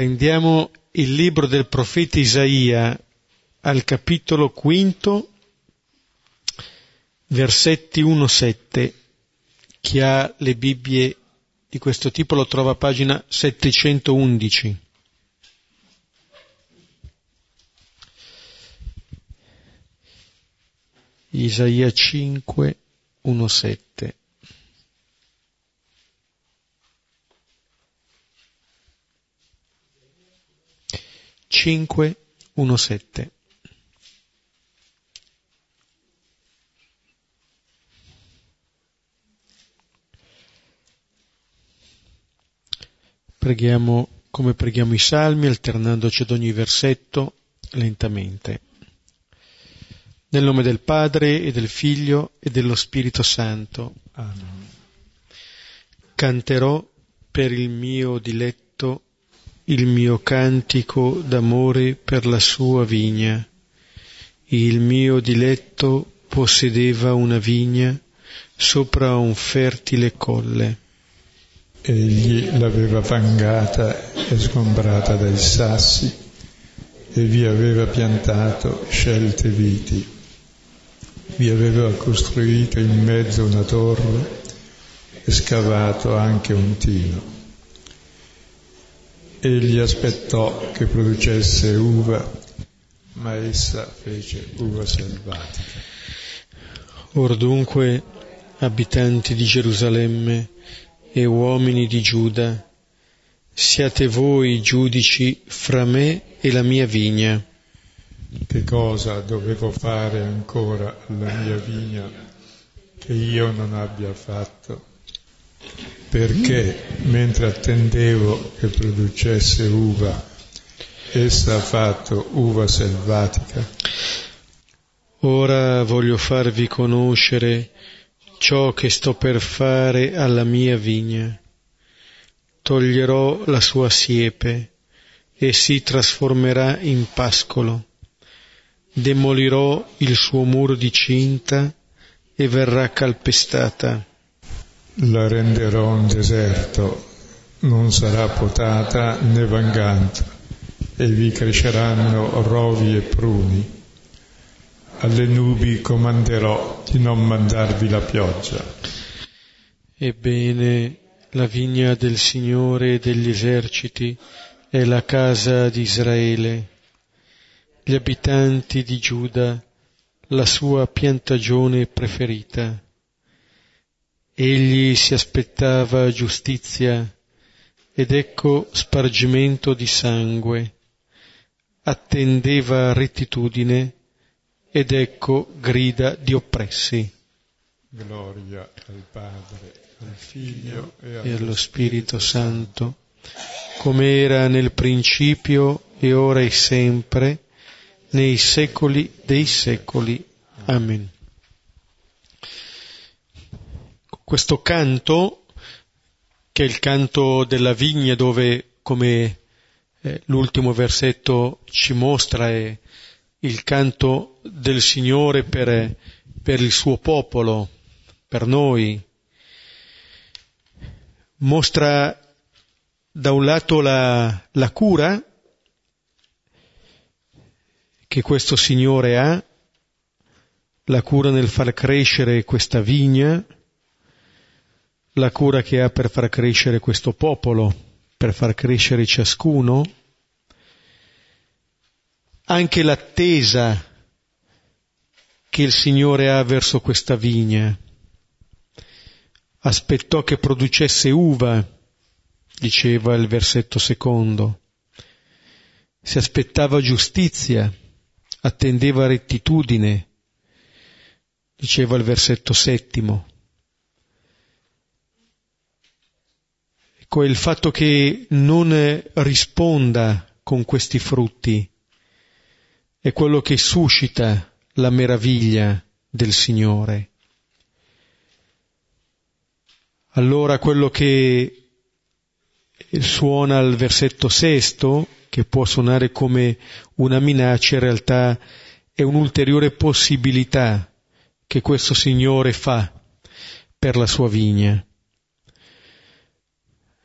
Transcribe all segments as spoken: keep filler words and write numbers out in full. Prendiamo il libro del profeta Isaia al capitolo quinto, versetti uno sette. Chi ha le Bibbie di questo tipo lo trova a pagina settecentoundici. Isaia cinque, uno sette. cinque, uno sette. Preghiamo come preghiamo i salmi, alternandoci ad ogni versetto lentamente. Nel nome del Padre e del Figlio e dello Spirito Santo. Amen. Canterò per il mio diletto il mio cantico d'amore per la sua vigna. Il mio diletto possedeva una vigna sopra un fertile colle. Egli l'aveva vangata e sgombrata dai sassi e vi aveva piantato scelte viti. Vi aveva costruito in mezzo una torre e scavato anche un tino. Egli aspettò che producesse uva, ma essa fece uva selvatica. Or dunque, abitanti di Gerusalemme e uomini di Giuda, siate voi giudici fra me e la mia vigna. Che cosa dovevo fare ancora alla mia vigna che io non abbia fatto? Perché mentre attendevo che producesse uva, essa ha fatto uva selvatica. Ora voglio farvi conoscere ciò che sto per fare alla mia vigna. Toglierò la sua siepe e si trasformerà in pascolo. Demolirò il suo muro di cinta e verrà calpestata. La renderò un deserto, non sarà potata né vangata, e vi cresceranno rovi e pruni. Alle nubi comanderò di non mandarvi la pioggia. Ebbene, la vigna del Signore degli eserciti è la casa di Israele. Gli abitanti di Giuda, la sua piantagione preferita. Egli si aspettava giustizia, ed ecco spargimento di sangue. Attendeva rettitudine, ed ecco grida di oppressi. Gloria al Padre, al Figlio e allo, e allo Spirito Santo, come era nel principio e ora e sempre, nei secoli dei secoli. Amen. Questo canto, che è il canto della vigna, dove, come eh, l'ultimo versetto ci mostra, è il canto del Signore per, per il suo popolo, per noi, mostra da un lato la, la cura che questo Signore ha, la cura nel far crescere questa vigna, la cura che ha per far crescere questo popolo, per far crescere ciascuno, anche l'attesa che il Signore ha verso questa vigna. Aspettò che producesse uva, diceva il versetto secondo. Si aspettava giustizia, attendeva rettitudine, diceva il versetto settimo. Il fatto che non risponda con questi frutti è quello che suscita la meraviglia del Signore. Allora quello che suona al versetto sesto, che può suonare come una minaccia, in realtà è un'ulteriore possibilità che questo Signore fa per la sua vigna.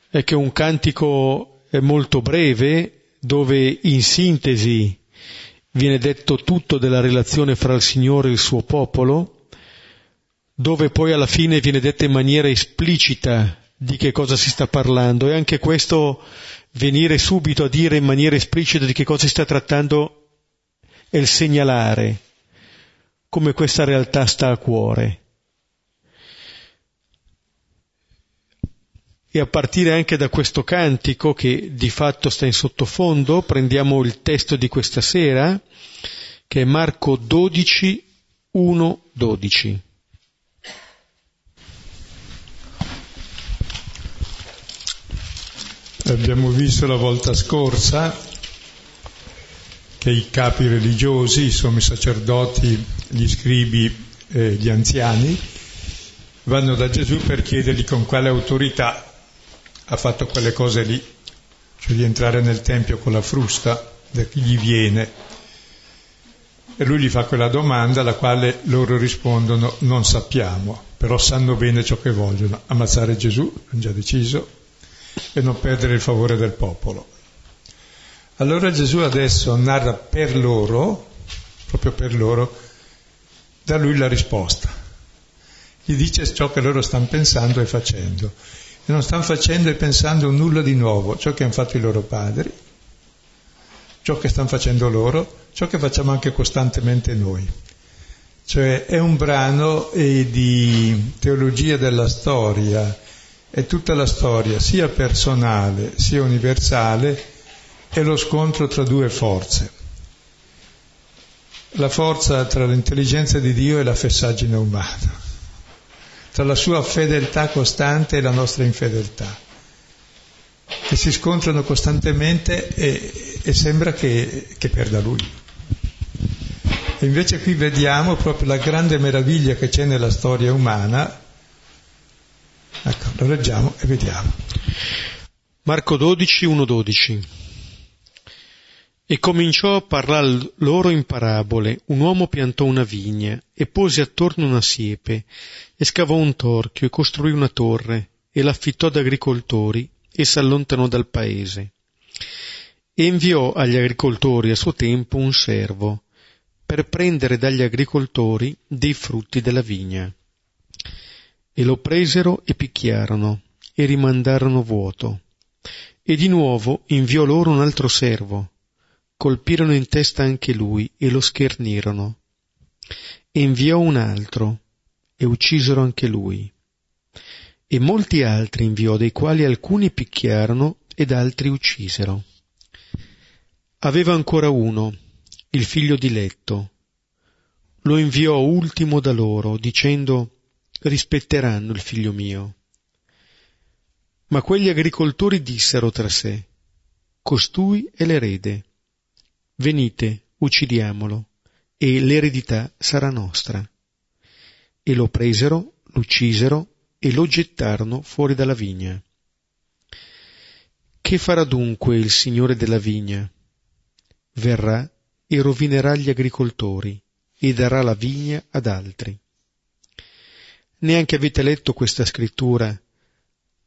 È che un cantico molto breve, dove in sintesi viene detto tutto della relazione fra il Signore e il suo popolo, dove poi alla fine viene detta in maniera esplicita di che cosa si sta parlando, e anche questo venire subito a dire in maniera esplicita di che cosa si sta trattando è il segnalare come questa realtà sta a cuore. E a partire anche da questo cantico, che di fatto sta in sottofondo, prendiamo il testo di questa sera, che è Marco dodici, uno, dodici. Abbiamo visto la volta scorsa che i capi religiosi, i sommi sacerdoti, gli scribi e gli anziani, vanno da Gesù per chiedergli con quale autorità ha fatto quelle cose lì, cioè di entrare nel Tempio con la frusta da chi gli viene. E lui gli fa quella domanda, alla quale loro rispondono: non sappiamo, però sanno bene ciò che vogliono, ammazzare Gesù, hanno già deciso, e non perdere il favore del popolo. Allora Gesù adesso narra per loro, proprio per loro, da lui la risposta. Gli dice ciò che loro stanno pensando e facendo. E non stanno facendo e pensando nulla di nuovo, ciò che hanno fatto i loro padri, ciò che stanno facendo loro, ciò che facciamo anche costantemente noi. Cioè è un brano eh, di teologia della storia, è tutta la storia, sia personale sia universale, è lo scontro tra due forze. La forza tra l'intelligenza di Dio e la fessaggine umana, tra la sua fedeltà costante e la nostra infedeltà, che si scontrano costantemente e, e sembra che, che perda lui. E invece qui vediamo proprio la grande meraviglia che c'è nella storia umana. Ecco, lo leggiamo e vediamo. Marco dodici, uno dodici. E cominciò a parlar loro in parabole. Un uomo piantò una vigna e pose attorno una siepe, e scavò un torchio e costruì una torre e l'affittò ad agricoltori, e s'allontanò dal paese. E inviò agli agricoltori a suo tempo un servo per prendere dagli agricoltori dei frutti della vigna. E lo presero e picchiarono e rimandarono vuoto. E di nuovo inviò loro un altro servo. Colpirono in testa anche lui e lo schernirono. E inviò un altro e uccisero anche lui. E molti altri inviò, dei quali alcuni picchiarono ed altri uccisero. Aveva ancora uno, il figlio diletto. Lo inviò ultimo da loro, dicendo: rispetteranno il figlio mio. Ma quegli agricoltori dissero tra sé: costui è l'erede. Venite, uccidiamolo, e l'eredità sarà nostra. E lo presero, l'uccisero e lo gettarono fuori dalla vigna. Che farà dunque il Signore della vigna? Verrà e rovinerà gli agricoltori e darà la vigna ad altri. Neanche avete letto questa scrittura: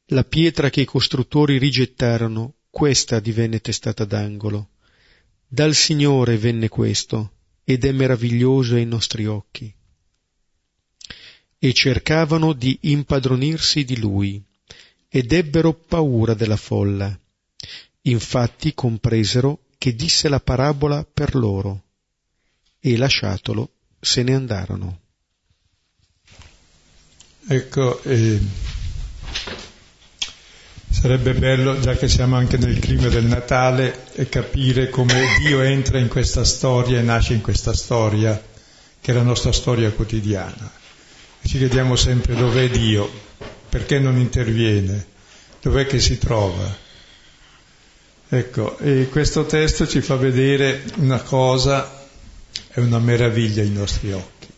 la pietra che i costruttori rigettarono, questa divenne testata d'angolo. Dal Signore venne questo, ed è meraviglioso ai nostri occhi. E cercavano di impadronirsi di lui, ed ebbero paura della folla. Infatti compresero che disse la parabola per loro, e lasciatolo se ne andarono. Ecco, eh, sarebbe bello, già che siamo anche nel clima del Natale, capire come Dio entra in questa storia e nasce in questa storia, che è la nostra storia quotidiana. Ci chiediamo sempre: dov'è Dio? Perché non interviene? Dov'è che si trova? Ecco, e questo testo ci fa vedere una cosa, è una meraviglia ai nostri occhi.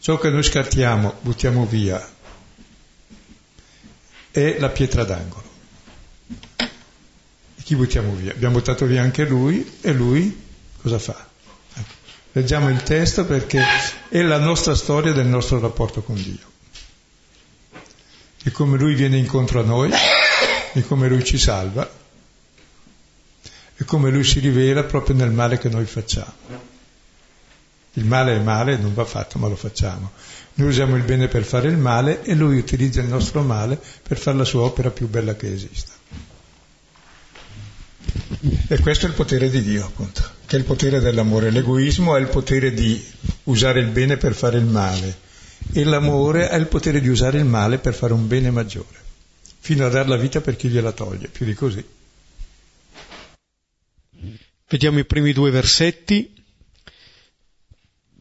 Ciò che noi scartiamo, buttiamo via, è la pietra d'angolo. E chi buttiamo via? Abbiamo buttato via anche lui, e lui cosa fa? Ecco. Leggiamo il testo, perché è la nostra storia del nostro rapporto con Dio. Di come lui viene incontro a noi, di come lui ci salva, e come lui si rivela proprio nel male che noi facciamo. Il male è male, non va fatto, ma lo facciamo. Noi usiamo il bene per fare il male e lui utilizza il nostro male per fare la sua opera più bella che esista. E questo è il potere di Dio, appunto, che è il potere dell'amore. L'egoismo è il potere di usare il bene per fare il male, e l'amore è il potere di usare il male per fare un bene maggiore, fino a dare la vita per chi gliela toglie, più di così. Vediamo i primi due versetti.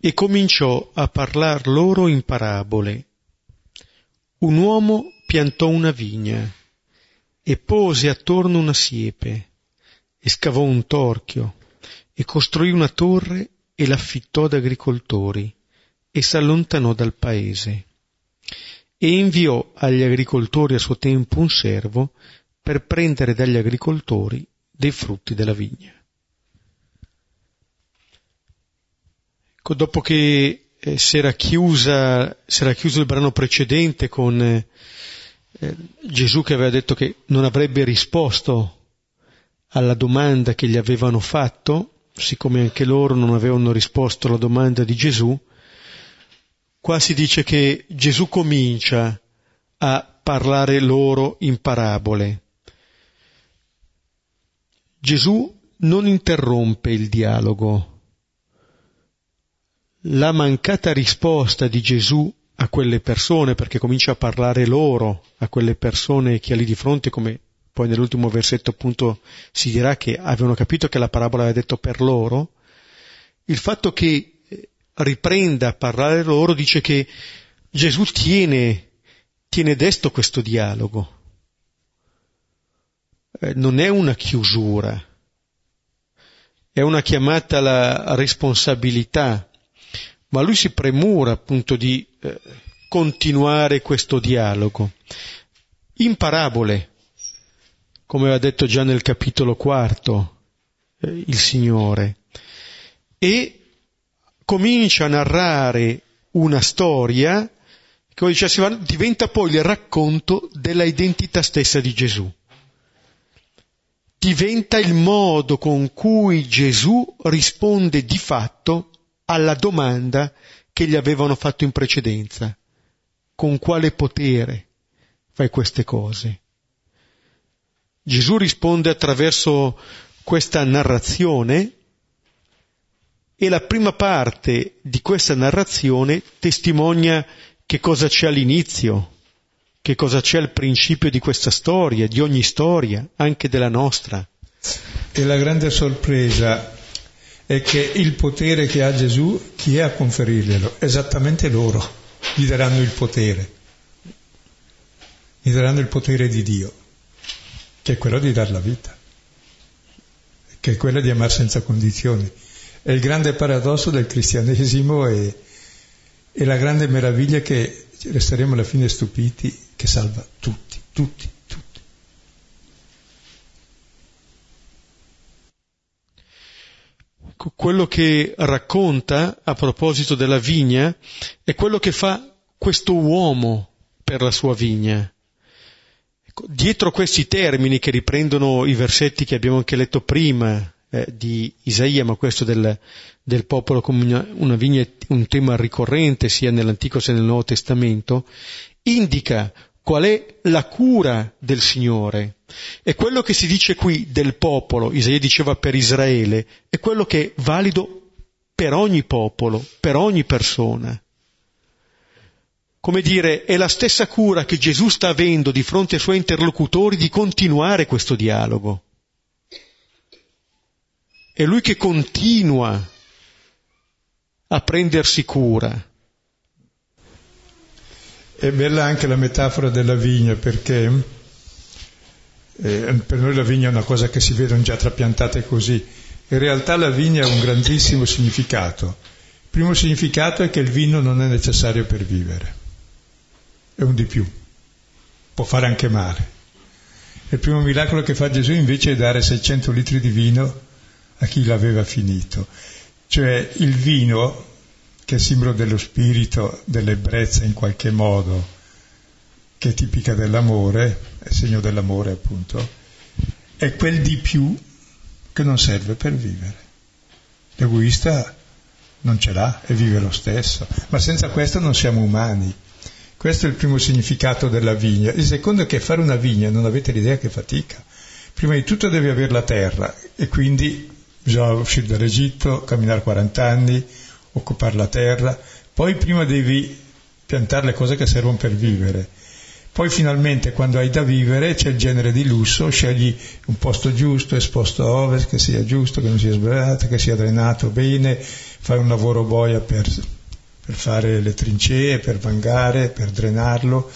E cominciò a parlar loro in parabole. Un uomo piantò una vigna e pose attorno una siepe e scavò un torchio e costruì una torre e l'affittò ad agricoltori e s'allontanò dal paese. E inviò agli agricoltori a suo tempo un servo per prendere dagli agricoltori dei frutti della vigna. Dopo che eh, si era chiusa, si era chiuso il brano precedente con eh, Gesù che aveva detto che non avrebbe risposto alla domanda che gli avevano fatto, siccome anche loro non avevano risposto alla domanda di Gesù, qua si dice che Gesù comincia a parlare loro in parabole. Gesù non interrompe il dialogo. La mancata risposta di Gesù a quelle persone, perché comincia a parlare loro, a quelle persone che ha lì di fronte, come poi nell'ultimo versetto appunto si dirà che avevano capito che la parabola aveva detto per loro, il fatto che riprenda a parlare loro dice che Gesù tiene, tiene desto questo dialogo. Eh, non è una chiusura, è una chiamata alla responsabilità, ma lui si premura appunto di eh, continuare questo dialogo in parabole, come aveva detto già nel capitolo quarto eh, il Signore, e comincia a narrare una storia che, come diceva, diventa poi il racconto della identità stessa di Gesù, diventa il modo con cui Gesù risponde di fatto alla domanda che gli avevano fatto in precedenza. Con quale potere fai queste cose? Gesù risponde attraverso questa narrazione, e la prima parte di questa narrazione testimonia che cosa c'è all'inizio, che cosa c'è al principio di questa storia, di ogni storia, anche della nostra. E la grande sorpresa è che il potere che ha Gesù, chi è a conferirglielo? Esattamente loro gli daranno il potere, gli daranno il potere di Dio, che è quello di dar la vita, che è quello di amare senza condizioni. È il grande paradosso del cristianesimo e, e la grande meraviglia che resteremo alla fine stupiti, che salva tutti, tutti. Quello che racconta a proposito della vigna è quello che fa questo uomo per la sua vigna. Dietro questi termini, che riprendono i versetti che abbiamo anche letto prima eh, di Isaia, ma questo del, del popolo come una, una vigna è un tema ricorrente sia nell'Antico che nel Nuovo Testamento, indica qual è la cura del Signore. E quello che si dice qui del popolo, Isaia diceva per Israele, è quello che è valido per ogni popolo, per ogni persona. Come dire, è la stessa cura che Gesù sta avendo di fronte ai suoi interlocutori di continuare questo dialogo. È lui che continua a prendersi cura. È bella anche la metafora della vigna, perché eh, per noi la vigna è una cosa che si vedono già trapiantate così. In realtà la vigna ha un grandissimo significato. Il primo significato è che il vino non è necessario per vivere, è un di più, può fare anche male. Il primo miracolo che fa Gesù invece è dare seicento litri di vino a chi l'aveva finito. Cioè il vino, che è simbolo dello spirito, dell'ebbrezza in qualche modo, che è tipica dell'amore, è segno dell'amore appunto, è quel di più che non serve per vivere. L'egoista non ce l'ha e vive lo stesso, ma senza questo non siamo umani. Questo è il primo significato della vigna. Il secondo è che fare una vigna non avete l'idea che fatica. Prima di tutto devi avere la terra e quindi bisogna uscire dall'Egitto, camminare quaranta anni, occupare la terra, poi prima devi piantare le cose che servono per vivere. Poi finalmente quando hai da vivere c'è il genere di lusso, scegli un posto giusto, esposto a ovest, che sia giusto, che non sia sbagliato, che sia drenato bene, fai un lavoro boia per, per fare le trincee, per vangare, per drenarlo,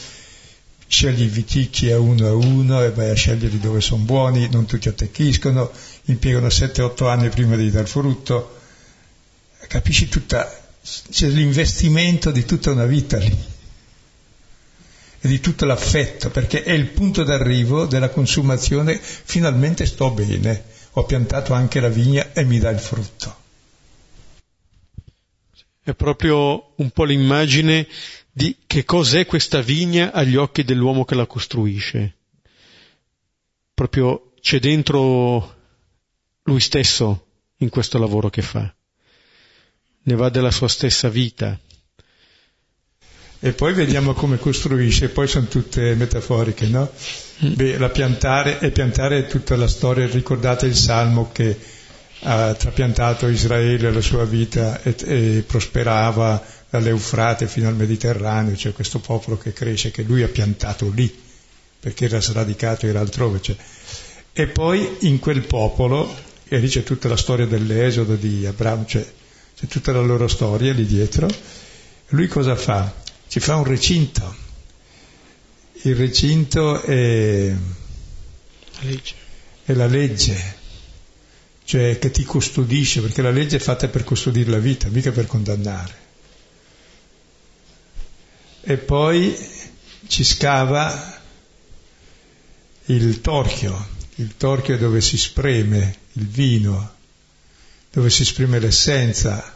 scegli i viticchi a uno a uno e vai a sceglierli dove sono buoni, non tutti attecchiscono, impiegano sette otto anni prima di dar frutto, capisci tutta, c'è l'investimento di tutta una vita lì. E di tutto l'affetto, perché è il punto d'arrivo della consumazione. Finalmente sto bene, ho piantato anche la vigna e mi dà il frutto. È proprio un po' l'immagine di che cos'è questa vigna agli occhi dell'uomo che la costruisce. Proprio c'è dentro lui stesso in questo lavoro che fa, ne va della sua stessa vita. E poi vediamo come costruisce, poi sono tutte metaforiche, no? Beh, la piantare e piantare è tutta la storia, ricordate il Salmo che ha trapiantato Israele, la sua vita, e, e prosperava dall'Eufrate fino al Mediterraneo, cioè questo popolo che cresce, che lui ha piantato lì, perché era sradicato, era altrove. Cioè. E poi in quel popolo, e lì c'è tutta la storia dell'Esodo di Abramo, cioè c'è tutta la loro storia lì dietro, lui cosa fa? Ci fa un recinto, il recinto è la legge, è la legge, cioè che ti custodisce, perché la legge è fatta per custodire la vita, mica per condannare. E poi ci scava il torchio, il torchio è dove si spreme il vino, dove si esprime l'essenza,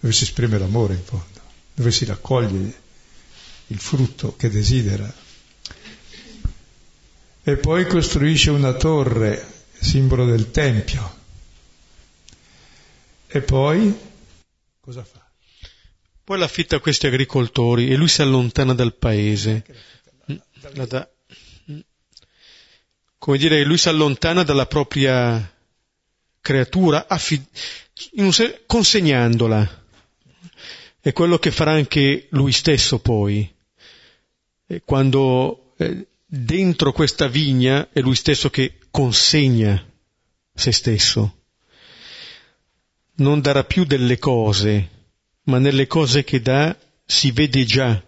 dove si esprime l'amore in fondo, dove si raccoglie il frutto che desidera. E poi costruisce una torre, simbolo del Tempio. E poi cosa fa? Poi l'affitta a questi agricoltori e lui si allontana dal paese. La da... Come dire, lui si allontana dalla propria creatura, affid... consegnandola. È quello che farà anche lui stesso poi, e quando eh, dentro questa vigna è lui stesso che consegna se stesso. Non darà più delle cose, ma nelle cose che dà si vede già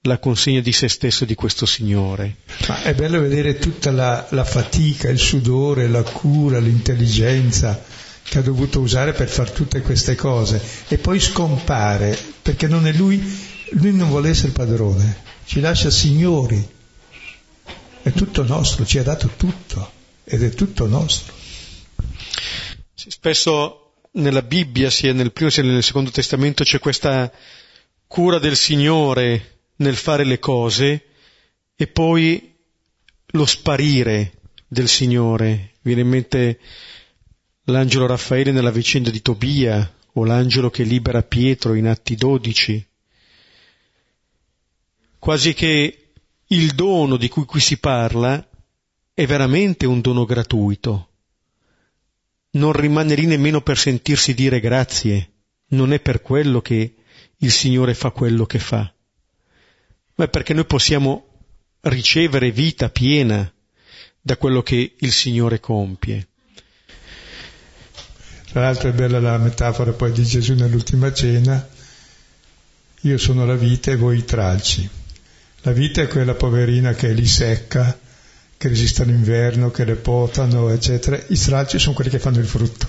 la consegna di se stesso, di questo Signore. Ma è bello vedere tutta la, la fatica, il sudore, la cura, l'intelligenza che ha dovuto usare per far tutte queste cose, e poi scompare perché non è lui, lui non vuole essere padrone, ci lascia signori, è tutto nostro, ci ha dato tutto ed è tutto nostro. Spesso nella Bibbia, sia nel primo sia nel secondo testamento, c'è questa cura del Signore nel fare le cose e poi lo sparire del Signore. Viene in mente l'angelo Raffaele nella vicenda di Tobia, o l'angelo che libera Pietro in Atti dodici. Quasi che il dono di cui qui si parla è veramente un dono gratuito. Non rimane lì nemmeno per sentirsi dire grazie. Non è per quello che il Signore fa quello che fa, ma è perché noi possiamo ricevere vita piena da quello che il Signore compie. Tra l'altro è bella la metafora poi di Gesù nell'ultima cena: io sono la vite e voi i tralci. La vite è quella poverina che è lì secca, che resiste all'inverno, che le potano eccetera, i tralci sono quelli che fanno il frutto,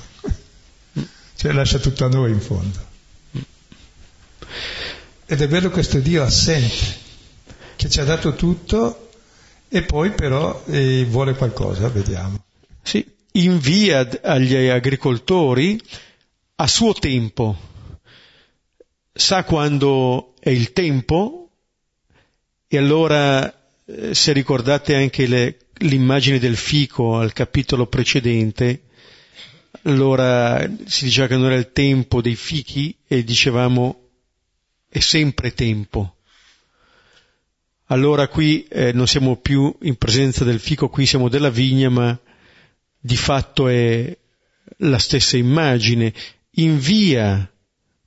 cioè lascia tutto a noi in fondo. Ed è bello questo Dio assente che ci ha dato tutto e poi però eh, vuole qualcosa, vediamo. Sì, invia agli agricoltori a suo tempo, sa quando è il tempo. E allora, se ricordate anche le, l'immagine del fico al capitolo precedente, Allora si diceva che non era il tempo dei fichi e dicevamo è sempre tempo. Allora qui eh, non siamo più in presenza del fico, qui siamo della vigna, ma di fatto è la stessa immagine. Invia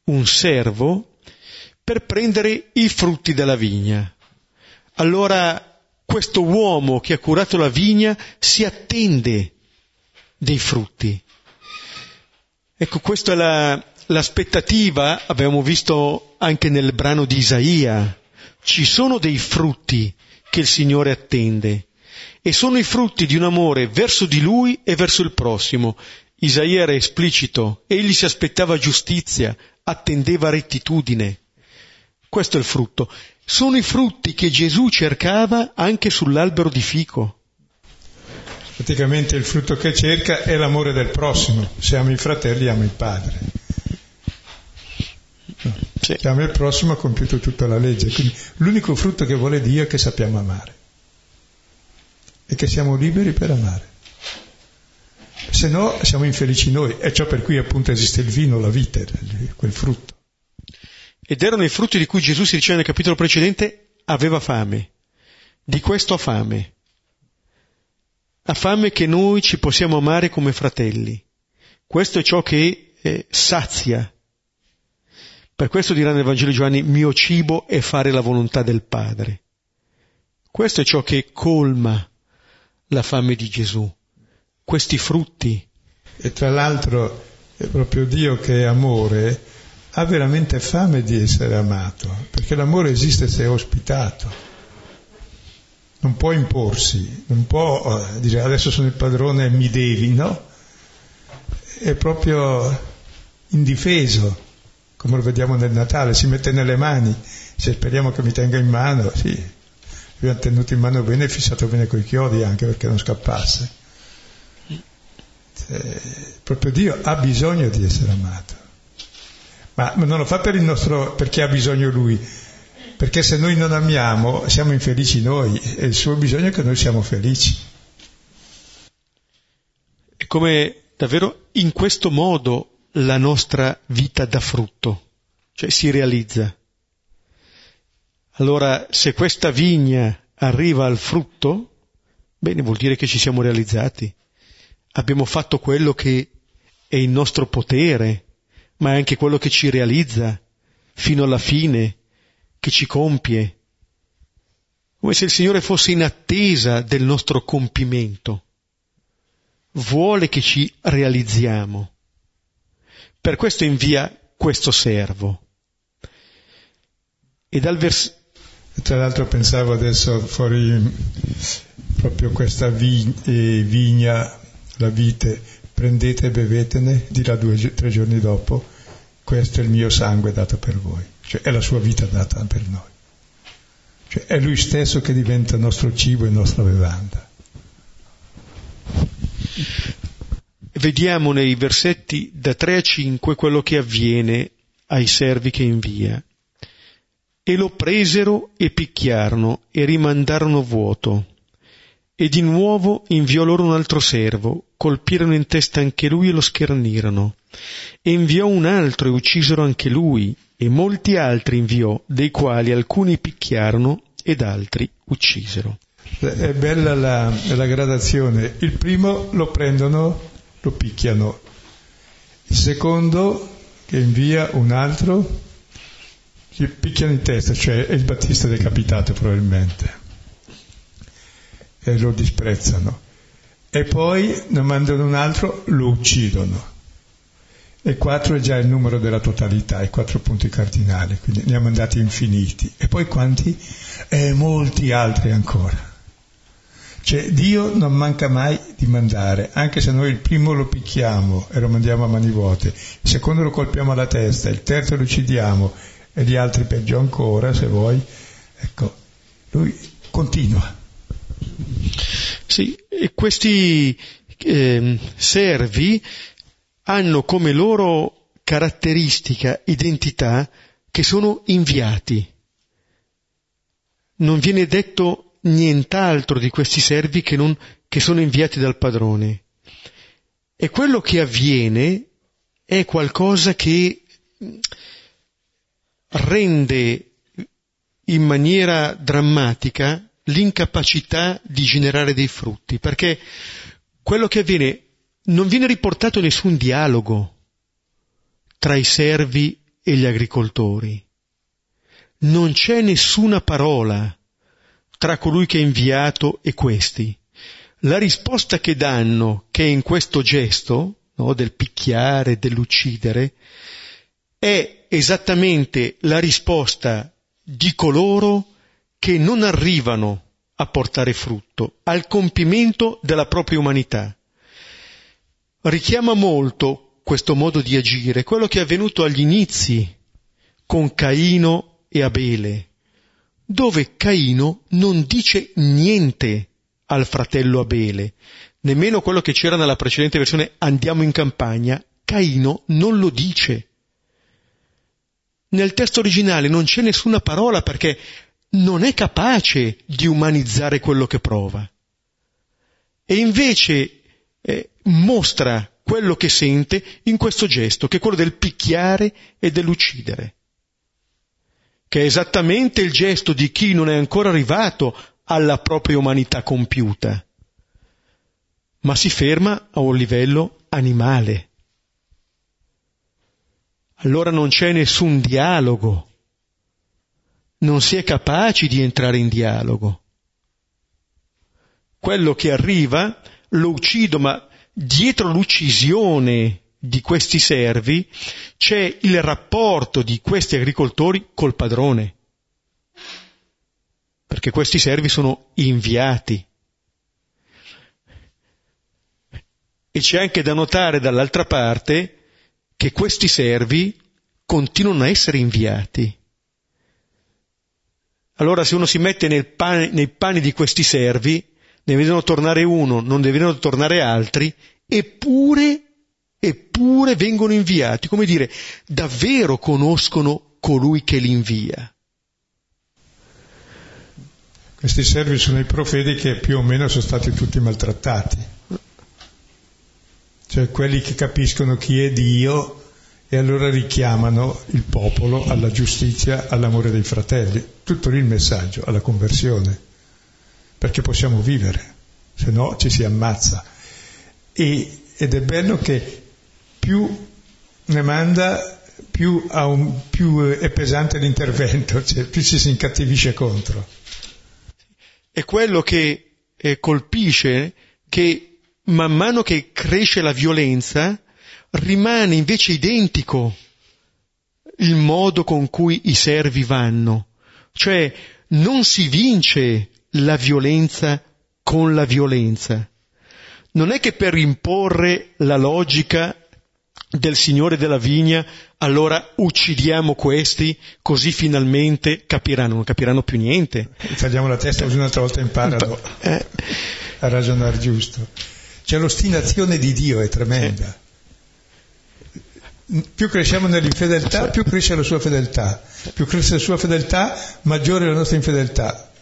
un servo per prendere i frutti della vigna. Allora questo uomo che ha curato la vigna si attende dei frutti. Ecco, questa è la, l'aspettativa, abbiamo visto anche nel brano di Isaia. Ci sono dei frutti che il Signore attende e sono i frutti di un amore verso di Lui e verso il prossimo. Isaia era esplicito, egli si aspettava giustizia, attendeva rettitudine. Questo è il frutto. Sono i frutti che Gesù cercava anche sull'albero di fico. Praticamente il frutto che cerca è l'amore del prossimo. Se ami i fratelli, ami il Padre. No. Sì. Se ami il prossimo ha compiuto tutta la legge. Quindi l'unico frutto che vuole Dio è che sappiamo amare e che siamo liberi per amare. Se no siamo infelici noi, è ciò per cui appunto esiste il vino, la vite, quel frutto. Ed erano i frutti di cui Gesù, si diceva nel capitolo precedente, aveva fame. Di questo ha fame. Ha fame che noi ci possiamo amare come fratelli. Questo è ciò che eh, sazia. Per questo dirà nel Vangelo di Giovanni, mio cibo è fare la volontà del Padre. Questo è ciò che colma la fame di Gesù. Questi frutti. E tra l'altro è proprio Dio che è amore, ha veramente fame di essere amato, perché l'amore esiste se è ospitato. Non può imporsi, non può dire adesso sono il padrone e mi devi, no? È proprio indifeso, come lo vediamo nel Natale, si mette nelle mani, se speriamo che mi tenga in mano, sì, lui ha tenuto in mano bene e fissato bene coi chiodi anche perché non scappasse. Cioè, proprio Dio ha bisogno di essere amato, ma non lo fa per il nostro, perché ha bisogno lui. Perché se noi non amiamo, siamo infelici noi, e il suo bisogno è che noi siamo felici. E come davvero in questo modo la nostra vita dà frutto, cioè si realizza. Allora, se questa vigna arriva al frutto, bene, vuol dire che ci siamo realizzati. Abbiamo fatto quello che è il nostro potere, ma è anche quello che ci realizza fino alla fine, che ci compie, come se il Signore fosse in attesa del nostro compimento, vuole che ci realizziamo. Per questo invia questo servo. E dal vers- Tra l'altro pensavo adesso fuori proprio questa vi- eh, vigna, la vite, prendete e bevetene, dirà due tre giorni dopo, questo è il mio sangue dato per voi. Cioè è la sua vita data per noi, cioè è lui stesso che diventa nostro cibo e nostra bevanda. Vediamo nei versetti da tre a cinque quello che avviene ai servi che invia. E lo presero e picchiarono e rimandarono vuoto, e di nuovo inviò loro un altro servo, colpirono in testa anche lui e lo schernirono, e inviò un altro e uccisero anche lui, e molti altri inviò, dei quali alcuni picchiarono ed altri uccisero. È bella la, la gradazione. Il primo lo prendono, lo picchiano. Il secondo che invia un altro, gli picchiano in testa, cioè è il Battista decapitato probabilmente, e lo disprezzano. E poi ne mandano un altro, lo uccidono. E quattro è già il numero della totalità, i quattro punti cardinali, quindi ne ha mandati infiniti. E poi quanti? E molti altri ancora. Cioè Dio non manca mai di mandare, anche se noi il primo lo picchiamo e lo mandiamo a mani vuote, il secondo lo colpiamo alla testa, il terzo lo uccidiamo e gli altri peggio ancora, se vuoi. Ecco, lui continua. Sì, e questi eh, servi hanno come loro caratteristica, identità, che sono inviati. Non viene detto nient'altro di questi servi che, non, che sono inviati dal padrone. E quello che avviene è qualcosa che rende in maniera drammatica l'incapacità di generare dei frutti, perché quello che avviene, non viene riportato nessun dialogo tra i servi e gli agricoltori, non c'è nessuna parola tra colui che è inviato e questi. La risposta che danno, che è in questo gesto, no, del picchiare, dell'uccidere, è esattamente la risposta di coloro che non arrivano a portare frutto, al compimento della propria umanità. Richiama molto questo modo di agire, quello che è avvenuto agli inizi con Caino e Abele, dove Caino non dice niente al fratello Abele, nemmeno quello che c'era nella precedente versione, andiamo in campagna, Caino non lo dice. Nel testo originale non c'è nessuna parola perché non è capace di umanizzare quello che prova. E invece eh, mostra quello che sente in questo gesto, che è quello del picchiare e dell'uccidere, che è esattamente il gesto di chi non è ancora arrivato alla propria umanità compiuta, ma si ferma a un livello animale. Allora non c'è nessun dialogo, non si è capaci di entrare in dialogo. Quello che arriva lo uccido, ma dietro l'uccisione di questi servi c'è il rapporto di questi agricoltori col padrone, perché questi servi sono inviati. E c'è anche da notare dall'altra parte che questi servi continuano a essere inviati. Allora se uno si mette nel pane, nei panni di questi servi, ne vedono tornare uno, non ne vedono tornare altri, eppure, eppure vengono inviati. Come dire, davvero conoscono colui che li invia. Questi servi sono i profeti che più o meno sono stati tutti maltrattati. Cioè quelli che capiscono chi è Dio e allora richiamano il popolo alla giustizia, all'amore dei fratelli. Tutto lì il messaggio, alla conversione, perché possiamo vivere, se no ci si ammazza. E, ed è bello che più ne manda, più, ha un, più è pesante l'intervento, cioè più ci si incattivisce contro. È quello che eh, colpisce, che man mano che cresce la violenza, rimane invece identico il modo con cui i servi vanno, cioè non si vince la violenza con la violenza. Non è che per imporre la logica del Signore della vigna allora uccidiamo questi così finalmente capiranno, non capiranno più niente. Tagliamo la testa così un'altra volta imparano eh. a ragionare giusto. Cioè l'ostinazione di Dio è tremenda. Eh. Più cresciamo nell'infedeltà, più cresce la sua fedeltà. Più cresce la sua fedeltà, maggiore è la nostra infedeltà.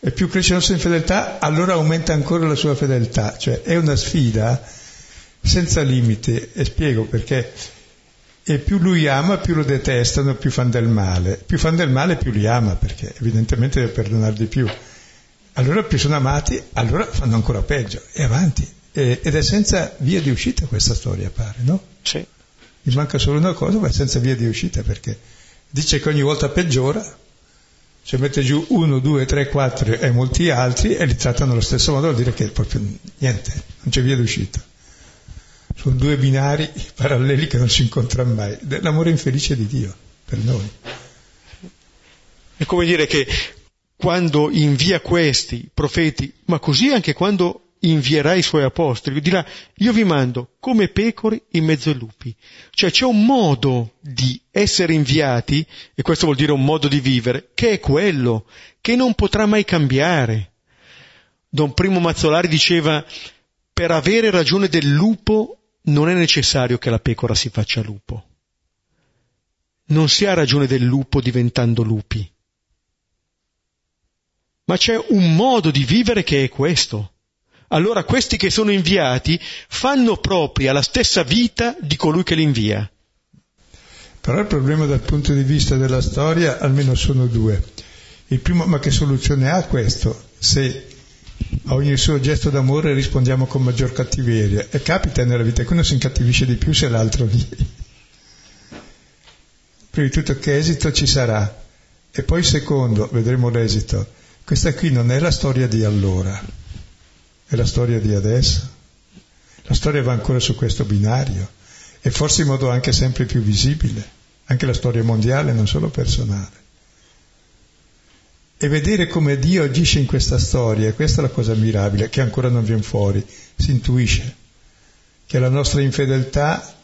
E più cresce la nostra infedeltà, allora aumenta ancora la sua fedeltà. Cioè è una sfida senza limite, e spiego perché. E più lui ama, più lo detestano, più fanno del male. Più fanno del male, più li ama, perché evidentemente deve perdonare di più. Allora più sono amati, allora fanno ancora peggio. E avanti. E, ed è senza via di uscita questa storia, pare, no? Sì. Gli manca solo una cosa, ma senza via di uscita, perché dice che ogni volta peggiora, cioè mette giù uno, due, tre, quattro e molti altri e li trattano allo stesso modo, vuol dire che proprio niente, non c'è via di uscita. Sono due binari paralleli che non si incontrano mai. L'amore infelice di Dio per noi. È come dire che quando invia questi profeti, ma così anche quando invierà i suoi apostoli, dirà io vi mando come pecore in mezzo ai lupi. Cioè c'è un modo di essere inviati, e questo vuol dire un modo di vivere, che è quello che non potrà mai cambiare. Don Primo Mazzolari diceva: per avere ragione del lupo non è necessario che la pecora si faccia lupo. Non si ha ragione del lupo diventando lupi, ma c'è un modo di vivere che è questo. allora questi che sono inviati fanno propria la stessa vita di colui che li invia. Però il problema dal punto di vista della storia almeno sono due. Il primo, ma che soluzione ha questo? Se a ogni suo gesto d'amore rispondiamo con maggior cattiveria, e capita nella vita che uno si incattivisce di più se l'altro lì. Prima di tutto che esito ci sarà, e poi secondo, vedremo l'esito. Questa qui non è la storia di allora, è la storia di adesso. La storia va ancora su questo binario, e forse in modo anche sempre più visibile, anche la storia mondiale, non solo personale. E vedere come Dio agisce in questa storia, questa è la cosa mirabile, che ancora non viene fuori, si intuisce, che la nostra infedeltà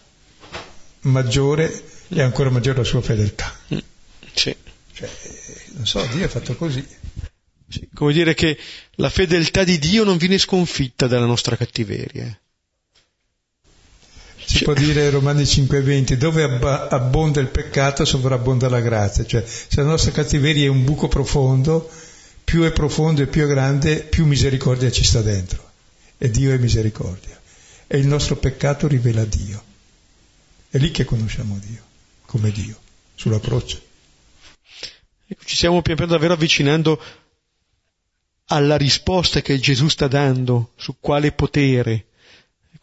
maggiore è ancora maggiore la sua fedeltà. Sì. Cioè, non so, Dio è fatto così. Sì, come dire che la fedeltà di Dio non viene sconfitta dalla nostra cattiveria. Si può dire Romani cinque venti, dove abbonda il peccato sovrabbonda la grazia, cioè se la nostra cattiveria è un buco profondo, più è profondo e più è grande, più misericordia ci sta dentro, e Dio è misericordia, e il nostro peccato rivela Dio, è lì che conosciamo Dio, come Dio, sulla croce. Ecco, ci stiamo pian piano davvero avvicinando alla risposta che Gesù sta dando, su quale potere,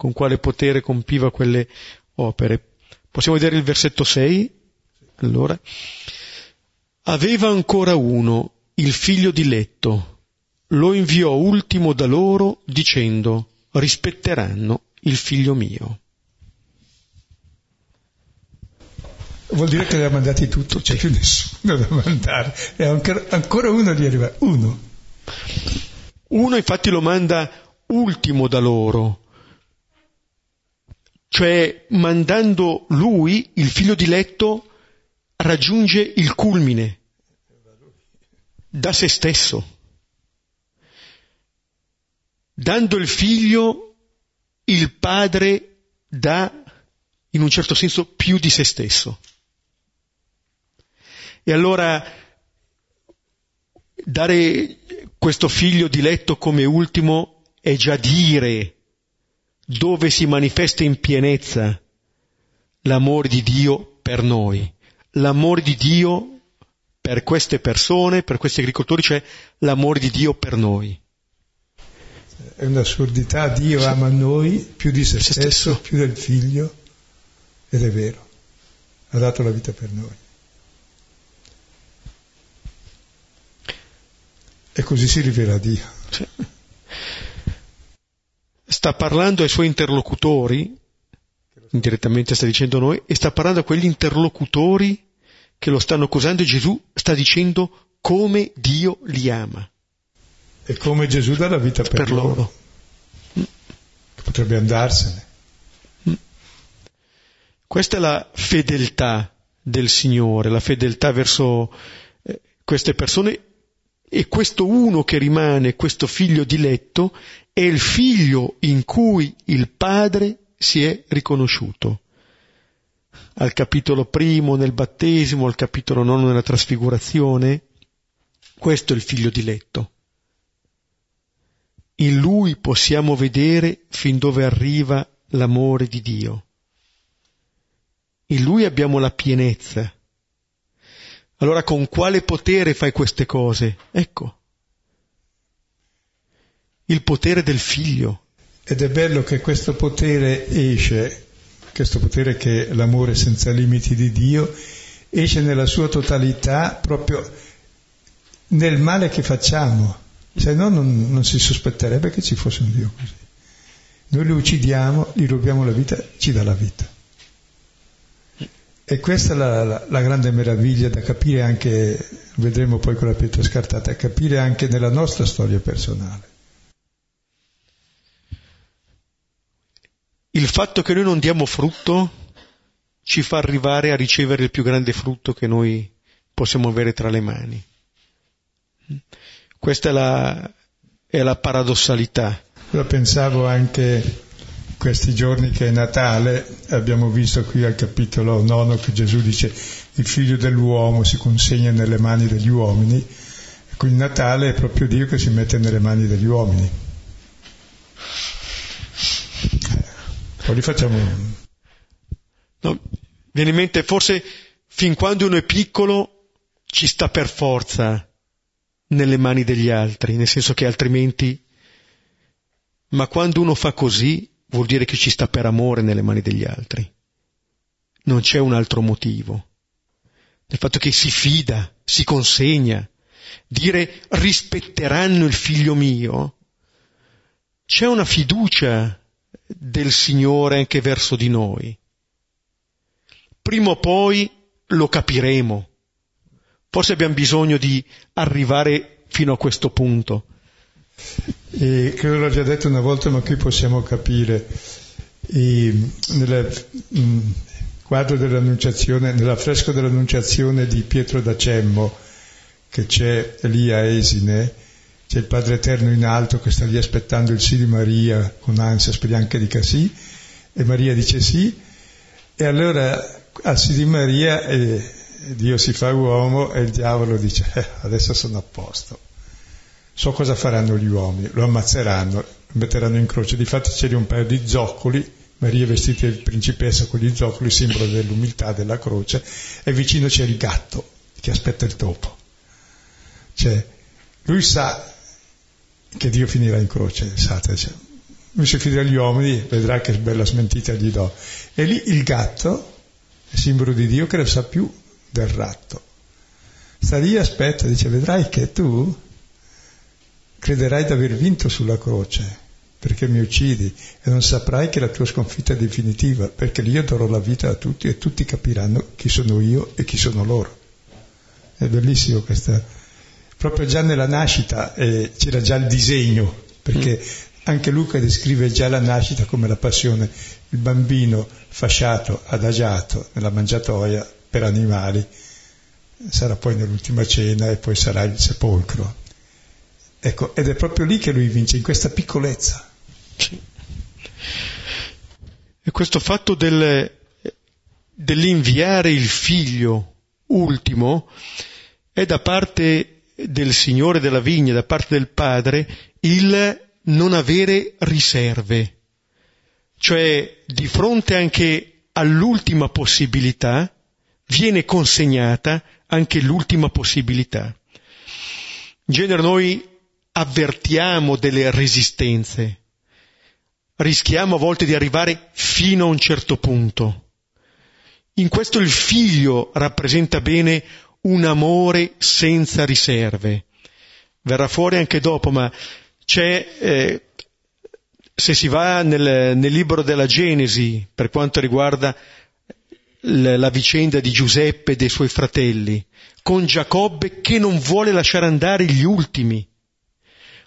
con quale potere compiva quelle opere. Possiamo vedere il versetto sei? Allora, aveva ancora uno, il figlio diletto, lo inviò ultimo da loro dicendo, rispetteranno il figlio mio. Vuol dire che li ha mandati tutti, non c'è più nessuno da mandare, e ancora uno gli arriva, uno. Uno infatti lo manda ultimo da loro, cioè mandando lui, il figlio diletto, raggiunge il culmine da se stesso. Dando il figlio, il padre dà, in un certo senso, più di se stesso. E allora dare questo figlio diletto come ultimo è già dire dove si manifesta in pienezza l'amore di Dio per noi, l'amore di Dio per queste persone, per questi agricoltori, cioè l'amore di Dio per noi. È un'assurdità, Dio ama noi più di se stesso, più del figlio, ed è vero, ha dato la vita per noi. E così si rivela Dio. Sì. Sta parlando ai suoi interlocutori, indirettamente sta dicendo noi, e sta parlando a quegli interlocutori che lo stanno accusando, e Gesù sta dicendo come Dio li ama. E come Gesù dà la vita per, per loro. loro. Mm. Potrebbe andarsene. Mm. Questa è la fedeltà del Signore, la fedeltà verso eh, queste persone, e questo uno che rimane, questo figlio diletto, è il figlio in cui il padre si è riconosciuto. Al capitolo primo nel battesimo, al capitolo nono nella trasfigurazione, questo è il figlio diletto. In lui possiamo vedere fin dove arriva l'amore di Dio. In lui abbiamo la pienezza. Allora con quale potere fai queste cose? Ecco. Il potere del figlio. Ed è bello che questo potere esce, questo potere che è l'amore senza limiti di Dio, esce nella sua totalità proprio nel male che facciamo, se no non, non si sospetterebbe che ci fosse un Dio così. Noi lo uccidiamo, gli rubiamo la vita, ci dà la vita. E questa è la, la, la grande meraviglia da capire anche, vedremo poi con la pietra scartata, capire anche nella nostra storia personale. Il fatto che noi non diamo frutto ci fa arrivare a ricevere il più grande frutto che noi possiamo avere tra le mani. Questa è la, è la paradossalità. Io pensavo anche questi giorni che è Natale, abbiamo visto qui al capitolo nono che Gesù dice il figlio dell'uomo si consegna nelle mani degli uomini, quindi Natale è proprio Dio che si mette nelle mani degli uomini. Lo rifacciamo. No, viene in mente, forse fin quando uno è piccolo ci sta per forza nelle mani degli altri, nel senso che altrimenti, ma quando uno fa così vuol dire che ci sta per amore nelle mani degli altri, non c'è un altro motivo. Nel fatto che si fida, si consegna, dire rispetteranno il figlio mio, c'è una fiducia del Signore anche verso di noi. Prima o poi lo capiremo. Forse abbiamo bisogno di arrivare fino a questo punto. E credo l'ho già detto una volta, ma qui possiamo capire. E nel quadro dell'Annunciazione, nell'affresco dell'Annunciazione di Pietro da Cemmo, che c'è lì a Esine, c'è il Padre Eterno in alto che sta lì aspettando il sì di Maria con ansia, speriamo anche dica sì, e Maria dice sì, e allora al sì di Maria e Dio si fa uomo e il diavolo dice eh, adesso sono a posto, so cosa faranno gli uomini, lo ammazzeranno, lo metteranno in croce. Difatti c'era un paio di zoccoli, Maria vestita di principessa con gli zoccoli, simbolo dell'umiltà, della croce, e vicino c'è il gatto che aspetta il topo. Cioè, lui sa che Dio finirà in croce, Satana, cioè, lui si fida agli uomini, vedrà che bella smentita gli do. E lì il gatto, simbolo di Dio, che lo sa più del ratto, sta lì, aspetta, dice vedrai che tu crederai di aver vinto sulla croce perché mi uccidi e non saprai che la tua sconfitta è definitiva, perché lì io darò la vita a tutti e tutti capiranno chi sono io e chi sono loro. È bellissimo questa, proprio già nella nascita eh, c'era già il disegno, perché anche Luca descrive già la nascita come la passione, il bambino fasciato, adagiato nella mangiatoia per animali, sarà poi nell'ultima cena e poi sarà il sepolcro. Ecco, ed è proprio lì che lui vince, in questa piccolezza. Sì. E questo fatto del, dell'inviare il figlio ultimo è da parte del Signore della vigna, da parte del Padre, il non avere riserve. Cioè, di fronte anche all'ultima possibilità, viene consegnata anche l'ultima possibilità. In genere noi avvertiamo delle resistenze, rischiamo a volte di arrivare fino a un certo punto. In questo il figlio rappresenta bene un amore senza riserve. Verrà fuori anche dopo, ma c'è, eh, se si va nel, nel libro della Genesi, per quanto riguarda la vicenda di Giuseppe e dei suoi fratelli, con Giacobbe che non vuole lasciare andare gli ultimi,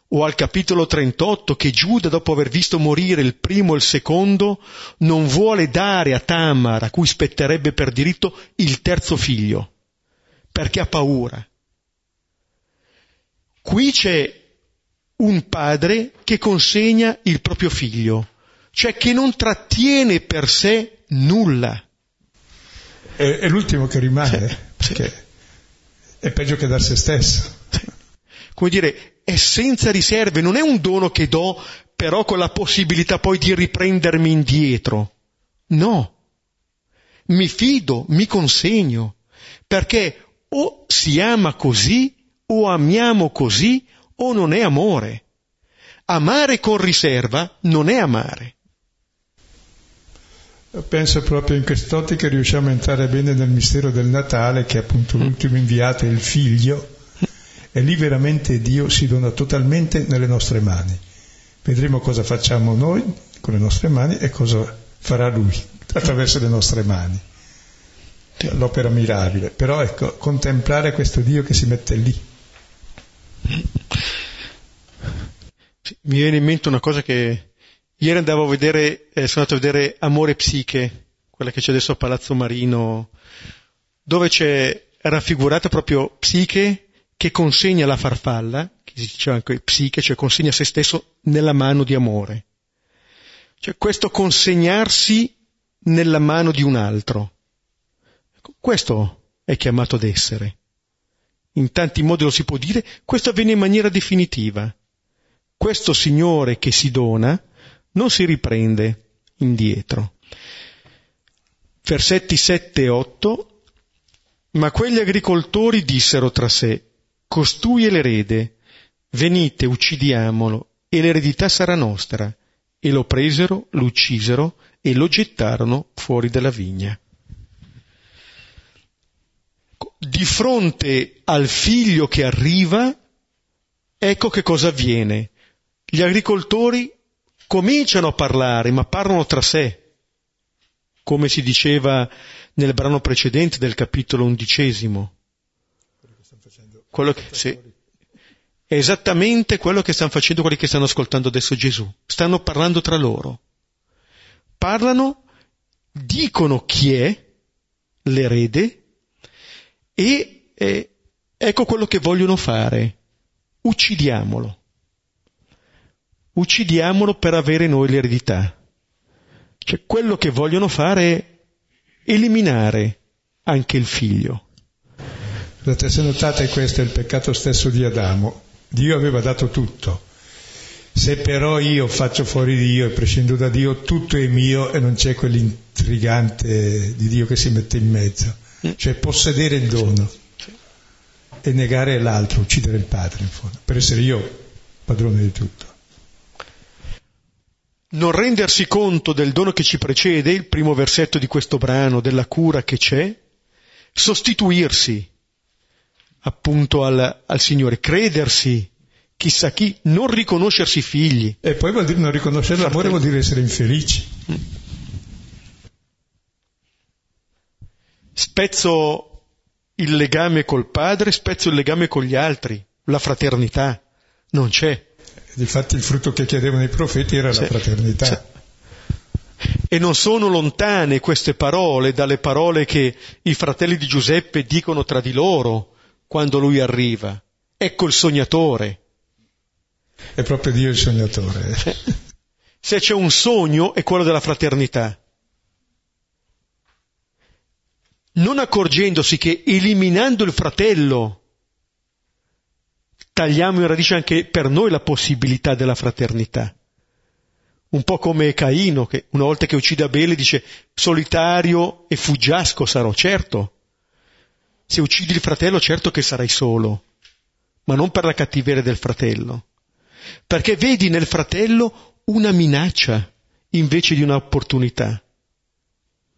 o al capitolo trentotto che Giuda, dopo aver visto morire il primo e il secondo, non vuole dare a Tamar, a cui spetterebbe per diritto, il terzo figlio, perché ha paura. Qui c'è un padre che consegna il proprio figlio, cioè che non trattiene per sé nulla. È, è l'ultimo che rimane, sì, perché sì. È peggio che dar se stesso. Sì. Come dire, è senza riserve, non è un dono che do però con la possibilità poi di riprendermi indietro. No. Mi fido, mi consegno, perché o si ama così, o amiamo così, o non è amore. Amare con riserva non è amare. Penso proprio in quest'ottica riusciamo a entrare bene nel mistero del Natale, che appunto l'ultimo inviato è il Figlio, e lì veramente Dio si dona totalmente nelle nostre mani. Vedremo cosa facciamo noi con le nostre mani e cosa farà Lui attraverso le nostre mani, l'opera mirabile. Però ecco, contemplare questo Dio che si mette lì. Mi viene in mente una cosa che ieri andavo a vedere, eh, sono andato a vedere Amore e Psiche, quella che c'è adesso a Palazzo Marino, dove c'è raffigurata proprio Psiche che consegna la farfalla, che si diceva anche Psiche, cioè consegna se stesso nella mano di amore. Cioè questo consegnarsi nella mano di un altro. Questo è chiamato ad essere. In tanti modi lo si può dire, questo avviene in maniera definitiva. Questo Signore che si dona non si riprende, indietro. Versetti sette e otto. Ma quegli agricoltori dissero tra sé: costui è l'erede, venite, uccidiamolo, e l'eredità sarà nostra. E lo presero, lo uccisero e lo gettarono fuori dalla vigna. Di fronte al figlio che arriva, ecco che cosa avviene. Gli agricoltori cominciano a parlare, ma parlano tra sé, come si diceva nel brano precedente del capitolo undicesimo. Quello che stanno facendo quello che, sì, è esattamente quello che stanno facendo quelli che stanno ascoltando adesso Gesù. Stanno parlando tra loro. Parlano, dicono chi è l'erede, e eh, ecco quello che vogliono fare: uccidiamolo uccidiamolo per avere noi l'eredità. Cioè, quello che vogliono fare è eliminare anche il figlio. Guardate, se notate, questo è il peccato stesso di Adamo. Dio aveva dato tutto. Se però io faccio fuori Dio e prescindo da Dio, tutto è mio e non c'è quell'intrigante di Dio che si mette in mezzo. Cioè, possedere il dono e negare l'altro, uccidere il padre, in fondo, per essere io padrone di tutto. Non rendersi conto del dono che ci precede, il primo versetto di questo brano, della cura che c'è, sostituirsi appunto al, al Signore, credersi chissà chi, non riconoscersi figli. E poi vuol dire non riconoscere l'amore, vuol dire essere infelici. Mm. Spezzo il legame col padre, spezzo il legame con gli altri, la fraternità non c'è. Difatti il frutto che chiedevano i profeti era, sì, la fraternità. Sì. E non sono lontane queste parole dalle parole che i fratelli di Giuseppe dicono tra di loro quando lui arriva. Ecco il sognatore. È proprio Dio il sognatore. Sì. Se c'è un sogno è quello della fraternità. Non accorgendosi che eliminando il fratello tagliamo in radice anche per noi la possibilità della fraternità. Un po' come Caino, che una volta che uccide Abele dice: solitario e fuggiasco sarò. Certo, se uccidi il fratello certo che sarai solo, ma non per la cattiveria del fratello, perché vedi nel fratello una minaccia invece di un'opportunità,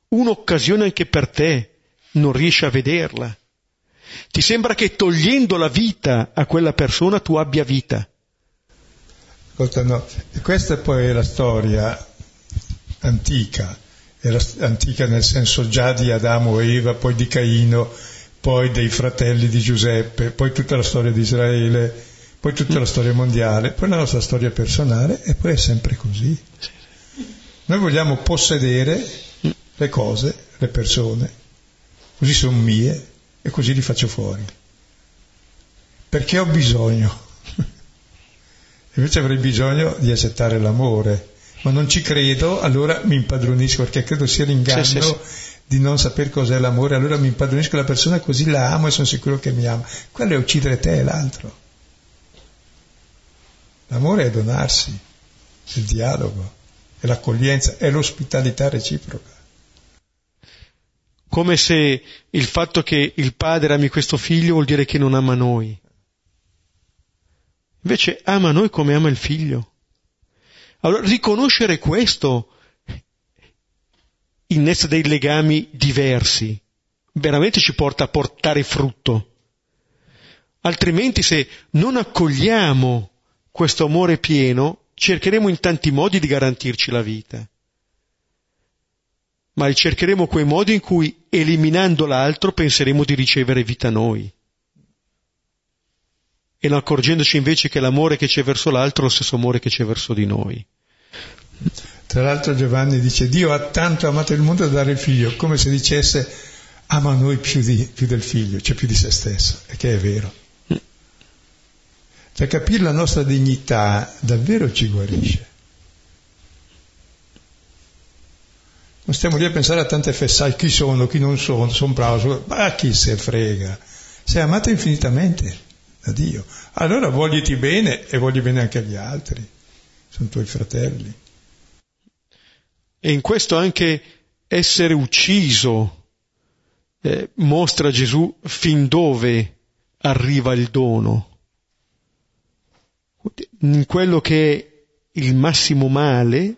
un'occasione anche per te, non riesci a vederla. Ti sembra che togliendo la vita a quella persona tu abbia vita. Ascolta, no. Questa poi è la storia antica, è la st- antica nel senso già di Adamo e Eva, poi di Caino, poi dei fratelli di Giuseppe, poi tutta la storia di Israele, poi tutta la storia mondiale, poi la nostra storia personale, e poi è sempre così. Noi vogliamo possedere le cose, le persone, così sono mie, e così li faccio fuori, perché ho bisogno. Invece avrei bisogno di accettare l'amore, ma non ci credo, allora mi impadronisco, perché credo sia l'inganno, sì, sì, sì, di non saper cos'è l'amore, allora mi impadronisco la persona così la amo e sono sicuro che mi ama. Quello è uccidere te e l'altro. L'amore è donarsi, è il dialogo, è l'accoglienza, è l'ospitalità reciproca. Come se il fatto che il padre ami questo figlio vuol dire che non ama noi. Invece ama noi come ama il figlio. Allora riconoscere questo innesta dei legami diversi, veramente ci porta a portare frutto. Altrimenti, se non accogliamo questo amore pieno, cercheremo in tanti modi di garantirci la vita, ma ricercheremo quei modi in cui, eliminando l'altro, penseremo di ricevere vita noi, e non accorgendoci invece che l'amore che c'è verso l'altro è lo stesso amore che c'è verso di noi. Tra l'altro Giovanni dice: Dio ha tanto amato il mondo da dare il figlio, come se dicesse ama noi più, di, più del figlio, cioè più di se stesso, e che è vero. Cioè, capire la nostra dignità davvero ci guarisce. Non stiamo lì a pensare a tante fessate, chi sono, chi non sono, sono bravo, ma chi se frega. Sei amato infinitamente da Dio. Allora vogliti bene e vogli bene anche agli altri, sono tuoi fratelli. e in questo anche essere ucciso eh, mostra Gesù fin dove arriva il dono, in quello che è il massimo male.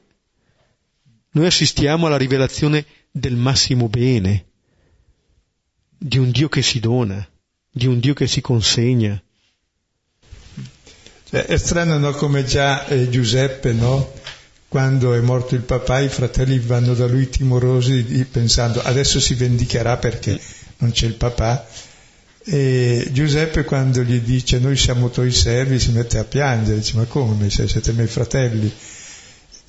Noi assistiamo alla rivelazione del massimo bene, di un Dio che si dona, di un Dio che si consegna. Cioè, è strano, no? Come già eh, Giuseppe, no? Quando è morto il papà, i fratelli vanno da lui timorosi, pensando adesso si vendicherà perché non c'è il papà. E Giuseppe, quando gli dice noi siamo tuoi servi, si mette a piangere, dice ma come, cioè, siete miei fratelli.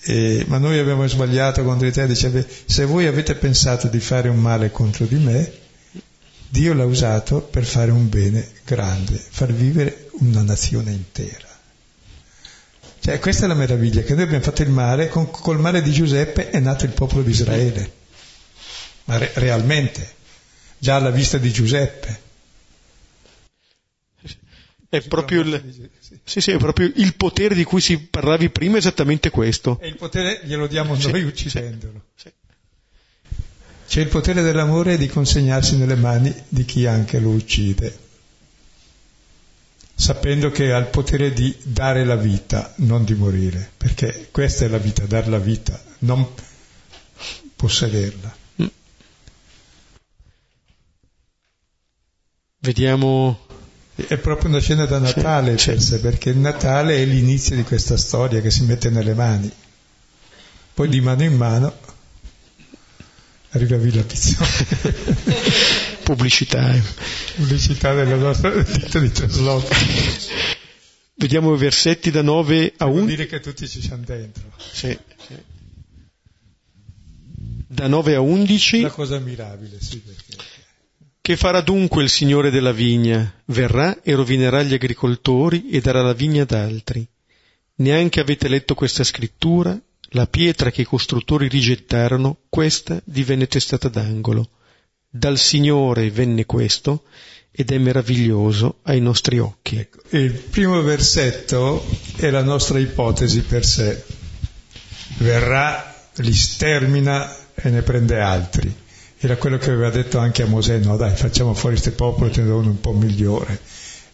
Eh, ma noi abbiamo sbagliato contro di te, dice, se voi avete pensato di fare un male contro di me, Dio l'ha usato per fare un bene grande, far vivere una nazione intera. Cioè, questa è la meraviglia, che noi abbiamo fatto il male, con, col male di Giuseppe è nato il popolo di Israele, ma re, realmente già alla vista di Giuseppe è proprio il, sì, sì, è proprio il potere di cui si parlavi prima, esattamente questo. E il potere glielo diamo noi, sì, uccidendolo. Sì, sì. C'è il potere dell'amore di consegnarsi nelle mani di chi anche lo uccide, sapendo che ha il potere di dare la vita, non di morire, perché questa è la vita, dar la vita, non possederla. Mm. Vediamo... È proprio una scena da Natale, c'è, per sé, perché il Natale è l'inizio di questa storia che si mette nelle mani. Poi di mano in mano arriva Villa Pizzone. Pubblicità. Pubblicità della nostra ditta di trasloco. Vediamo i versetti da nove a undici. Vuol dire che tutti ci siamo dentro. Sì, sì. Da nove a undici. Una cosa mirabile, sì, perché... Che farà dunque il Signore della vigna? Verrà e rovinerà gli agricoltori e darà la vigna ad altri. Neanche avete letto questa scrittura? La pietra che i costruttori rigettarono, questa divenne testata d'angolo. Dal Signore venne questo, ed è meraviglioso ai nostri occhi. Ecco, il primo versetto è la nostra ipotesi per sé. Verrà, li stermina e ne prende altri. Era quello che aveva detto anche a Mosè, no dai, facciamo fuori questo popolo, te ne do uno un po' migliore.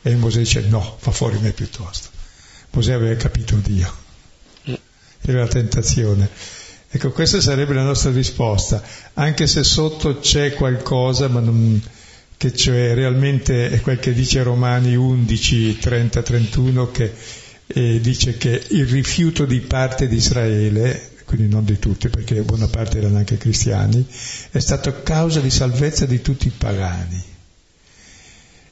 E Mosè dice, no, fa fuori me piuttosto. Mosè aveva capito Dio. Era la tentazione. Ecco, questa sarebbe la nostra risposta, anche se sotto c'è qualcosa, ma non, che cioè realmente è quel che dice Romani undici, trenta, trentuno, che eh, dice che il rifiuto di parte di Israele, quindi non di tutti, perché buona parte erano anche cristiani, è stato causa di salvezza di tutti i pagani.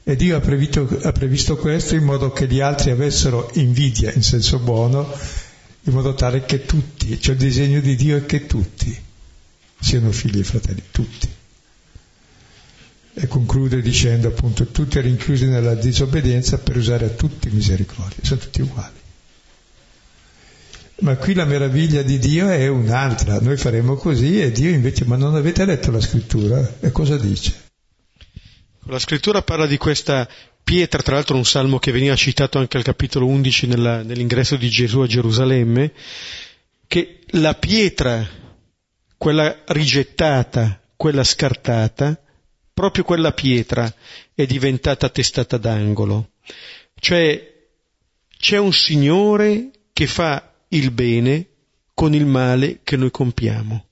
E Dio ha previsto, ha previsto questo in modo che gli altri avessero invidia, in senso buono, in modo tale che tutti, cioè il disegno di Dio è che tutti siano figli e fratelli, tutti. E conclude dicendo appunto, tutti rinchiusi nella disobbedienza per usare a tutti misericordia, sono tutti uguali. Ma qui la meraviglia di Dio è un'altra, noi faremo così e Dio invece, ma non avete letto la scrittura? E cosa dice? La scrittura parla di questa pietra, tra l'altro un salmo che veniva citato anche al capitolo undici nella, nell'ingresso di Gesù a Gerusalemme, che la pietra, quella rigettata, quella scartata, proprio quella pietra è diventata testata d'angolo. Cioè c'è un Signore che fa il bene con il male che noi compiamo.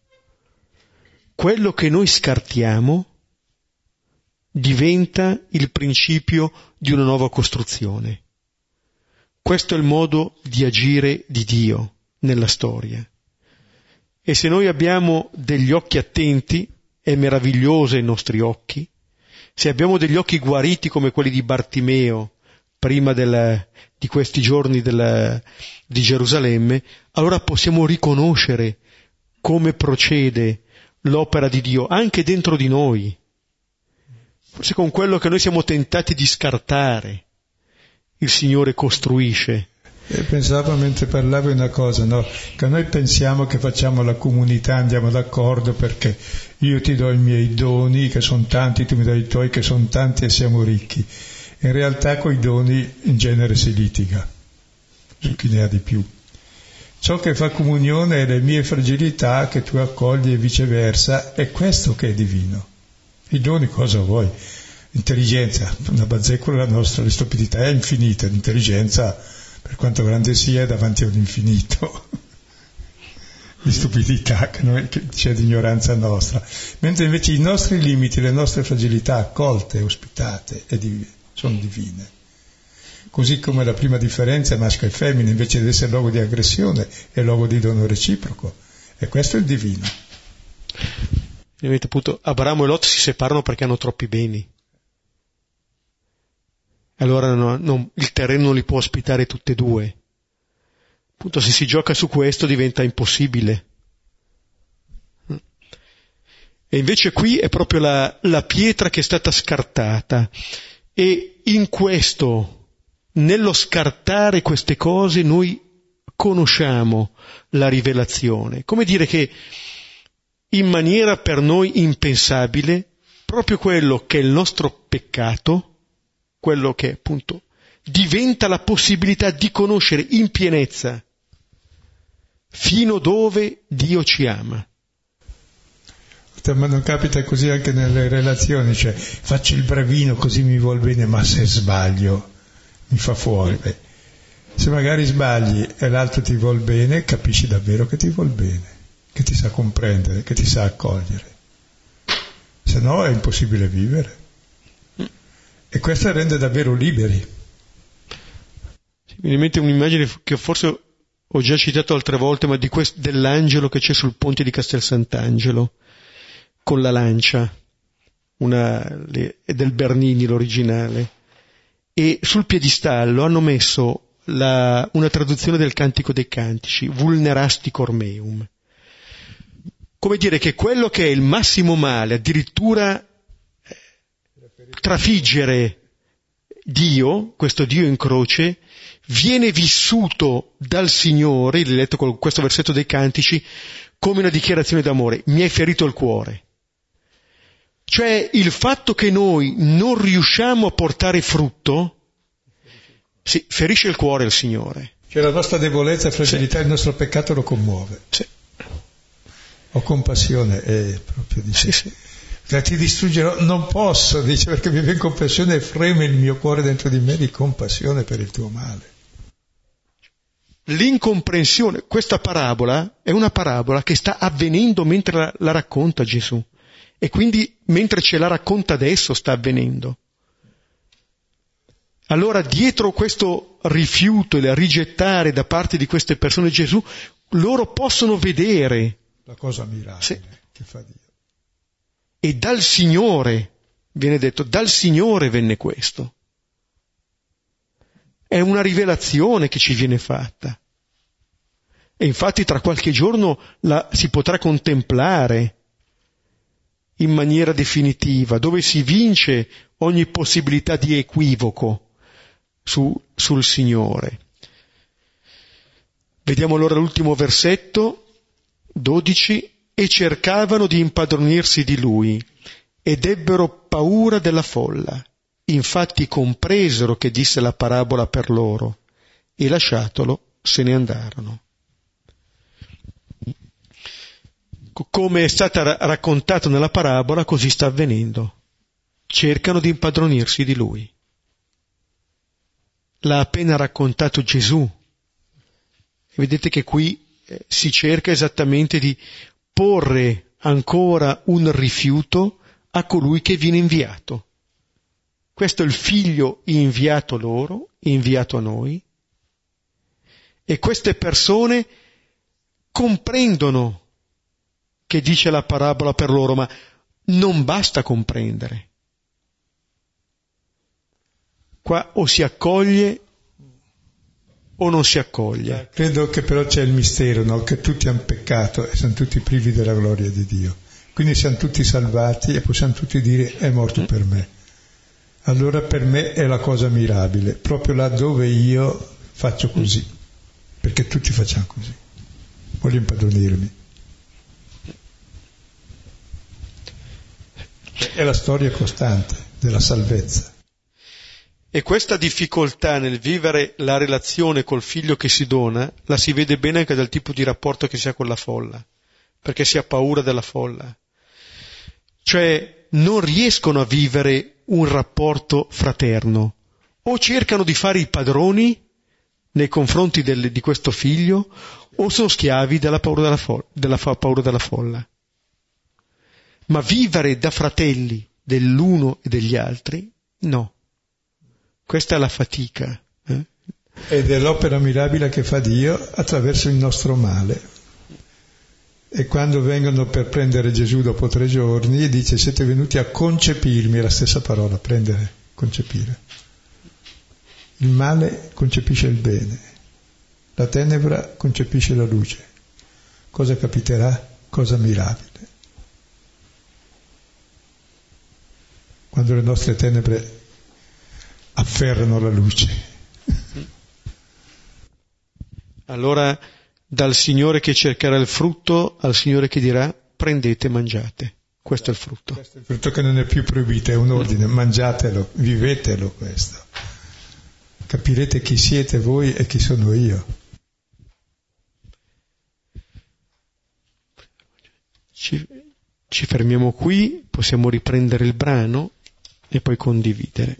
Quello che noi scartiamo diventa il principio di una nuova costruzione. Questo è il modo di agire di Dio nella storia. E se noi abbiamo degli occhi attenti, è meraviglioso ai nostri occhi, se abbiamo degli occhi guariti come quelli di Bartimeo, prima della, di questi giorni della, di Gerusalemme, allora possiamo riconoscere come procede l'opera di Dio, anche dentro di noi, forse con quello che noi siamo tentati di scartare, il Signore costruisce. E pensavo mentre parlavi una cosa, no? Che noi pensiamo che facciamo la comunità, andiamo d'accordo perché io ti do i miei doni che sono tanti, tu mi dai i tuoi che sono tanti e siamo ricchi. In realtà coi doni in genere si litiga, su chi ne ha di più. Ciò che fa comunione alle mie fragilità che tu accogli e viceversa, è questo che è divino. I doni cosa vuoi? Intelligenza, una bazzecola la nostra, la stupidità è infinita, l'intelligenza per quanto grande sia è davanti a un infinito di stupidità che, noi, che c'è di ignoranza nostra, mentre invece i nostri limiti, le nostre fragilità accolte, ospitate e div- sono divine, così come la prima differenza maschio e femmina invece di essere luogo di aggressione è luogo di dono reciproco, e questo è il divino. Appunto, Abramo e Lot si separano perché hanno troppi beni. Allora no, no, il terreno non li può ospitare tutte e due. Appunto, se si gioca su questo diventa impossibile. E invece qui è proprio la, la pietra che è stata scartata. E in questo, nello scartare queste cose, noi conosciamo la rivelazione. Come dire che in maniera per noi impensabile, proprio quello che è il nostro peccato, quello che appunto diventa la possibilità di conoscere in pienezza fino dove Dio ci ama. Ma non capita così anche nelle relazioni, cioè faccio il bravino così mi vuol bene, ma se sbaglio mi fa fuori. Beh, se magari sbagli e l'altro ti vuol bene, capisci davvero che ti vuol bene, che ti sa comprendere, che ti sa accogliere, se no è impossibile vivere. E questo rende davvero liberi. Mi viene in mente un'immagine che forse ho già citato altre volte, ma di quest- dell'angelo che c'è sul ponte di Castel Sant'Angelo, con la lancia, una, le, è del Bernini l'originale, e sul piedistallo hanno messo la, una traduzione del Cantico dei Cantici, Vulnerastic Ormeum. Come dire che quello che è il massimo male, addirittura trafiggere Dio, questo Dio in croce, viene vissuto dal Signore, l'ho letto con questo versetto dei Cantici, come una dichiarazione d'amore. Mi hai ferito il cuore. Cioè il fatto che noi non riusciamo a portare frutto, sì, ferisce il cuore al Signore. Cioè la nostra debolezza, fragilità, sì, il nostro peccato lo commuove. Sì. Ho compassione, è proprio di sì. Sì. Ti distruggerò, non posso, dice, perché vive in compassione e freme il mio cuore dentro di me di compassione per il tuo male. L'incomprensione, questa parabola è una parabola che sta avvenendo mentre la, la racconta Gesù, e quindi mentre ce la racconta adesso sta avvenendo. Allora dietro questo rifiuto e rigettare da parte di queste persone Gesù, loro possono vedere la cosa mirabile, sì, che fa Dio. E dal Signore, viene detto, dal Signore venne questo. È una rivelazione che ci viene fatta. E infatti tra qualche giorno la si potrà contemplare in maniera definitiva, dove si vince ogni possibilità di equivoco su, sul Signore. Vediamo allora l'ultimo versetto, dodici. E cercavano di impadronirsi di lui, ed ebbero paura della folla. Infatti compresero che disse la parabola per loro, e lasciatolo se ne andarono. Come è stata raccontata nella parabola, così sta avvenendo. Cercano di impadronirsi di lui. L'ha appena raccontato Gesù. E vedete che qui si cerca esattamente di porre ancora un rifiuto a colui che viene inviato. Questo è il figlio inviato loro, inviato a noi, e queste persone comprendono che dice la parabola per loro, ma non basta comprendere. Qua o si accoglie o non si accoglie. Credo che però c'è il mistero, no? Che tutti hanno peccato e sono tutti privi della gloria di Dio, quindi siamo tutti salvati e possiamo tutti dire è morto per me. Allora per me è la cosa mirabile, proprio là dove io faccio così, perché tutti facciamo così, voglio impadronirmi. È la storia costante della salvezza. E questa difficoltà nel vivere la relazione col figlio che si dona la si vede bene anche dal tipo di rapporto che si ha con la folla, perché si ha paura della folla. Cioè non riescono a vivere un rapporto fraterno, o cercano di fare i padroni nei confronti del, di questo figlio, o sono schiavi della paura della, fo- della fa- paura della folla. Ma vivere da fratelli dell'uno e degli altri, no. Questa è la fatica. Eh? Ed è l'opera mirabile che fa Dio attraverso il nostro male. E quando vengono per prendere Gesù dopo tre giorni, dice: siete venuti a concepirmi, è la stessa parola, prendere, concepire. Il male concepisce il bene, la tenebra concepisce la luce. Cosa capiterà? Cosa mirabile. Quando le nostre tenebre afferrano la luce. Allora, dal Signore che cercherà il frutto al Signore che dirà: prendete e mangiate. Questo è il frutto. Questo è il frutto che non è più proibito, è un ordine. Mangiatelo, vivetelo questo. Capirete chi siete voi e chi sono io. Ci, ci fermiamo qui, possiamo riprendere il brano e poi condividere.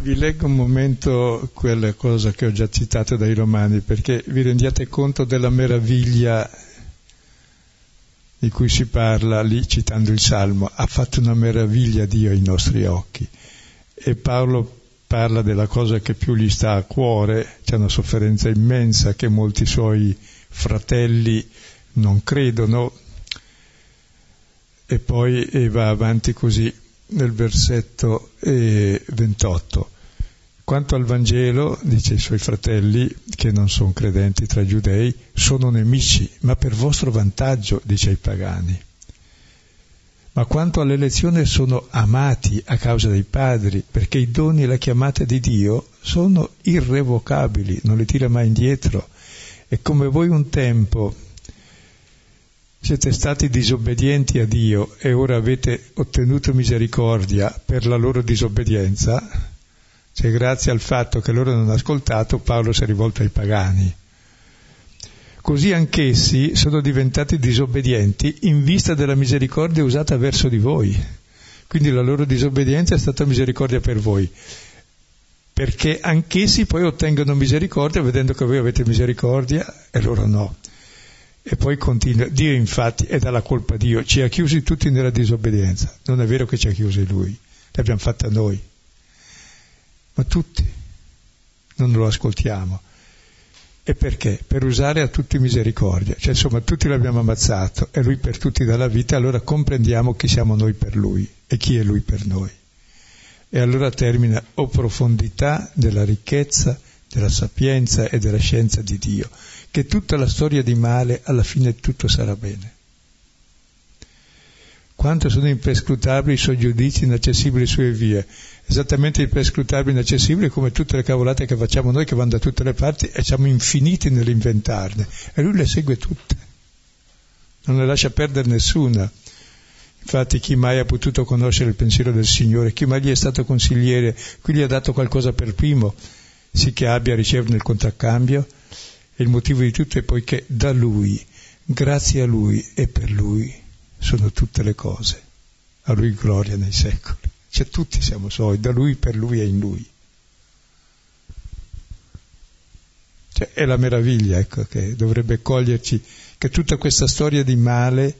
Vi leggo un momento quella cosa che ho già citato dai Romani, perché vi rendiate conto della meraviglia di cui si parla lì, citando il Salmo. Ha fatto una meraviglia Dio ai nostri occhi. E Paolo parla della cosa che più gli sta a cuore, c'è una sofferenza immensa che molti suoi fratelli non credono, e poi e va avanti così nel versetto ventotto. Quanto al Vangelo, dice ai suoi fratelli che non sono credenti tra i giudei, sono nemici, ma per vostro vantaggio, dice ai pagani. Ma quanto all'elezione sono amati a causa dei padri, perché i doni e la chiamata di Dio sono irrevocabili, non li tira mai indietro. E come voi un tempo siete stati disobbedienti a Dio e ora avete ottenuto misericordia per la loro disobbedienza, cioè grazie al fatto che loro non hanno ascoltato, Paolo si è rivolto ai pagani. Così anch'essi sono diventati disobbedienti in vista della misericordia usata verso di voi. Quindi la loro disobbedienza è stata misericordia per voi, perché anch'essi poi ottengono misericordia vedendo che voi avete misericordia e loro no. E poi continua: Dio infatti è dalla colpa Dio, ci ha chiusi tutti nella disobbedienza. Non è vero che ci ha chiusi Lui, l'abbiamo fatta noi, ma tutti non lo ascoltiamo. E perché? Per usare a tutti misericordia, cioè insomma tutti l'abbiamo ammazzato e Lui per tutti dà la vita, allora comprendiamo chi siamo noi per Lui e chi è Lui per noi. E allora termina: o profondità della ricchezza, della sapienza e della scienza di Dio, che tutta la storia di male alla fine tutto sarà bene. Quanto sono imprescrutabili i suoi giudizi, inaccessibili le sue vie. Esattamente imprescrutabili e inaccessibili come tutte le cavolate che facciamo noi, che vanno da tutte le parti, e siamo infiniti nell'inventarne, e lui le segue tutte, non le lascia perdere nessuna. Infatti chi mai ha potuto conoscere il pensiero del Signore, chi mai gli è stato consigliere, chi gli ha dato qualcosa per primo, sì che abbia a ricevere nel contraccambio. E il motivo di tutto è poiché da Lui, grazie a Lui e per Lui sono tutte le cose. A Lui gloria nei secoli. Cioè tutti siamo suoi, da Lui, per Lui e in Lui. Cioè è la meraviglia, ecco, che dovrebbe coglierci, che tutta questa storia di male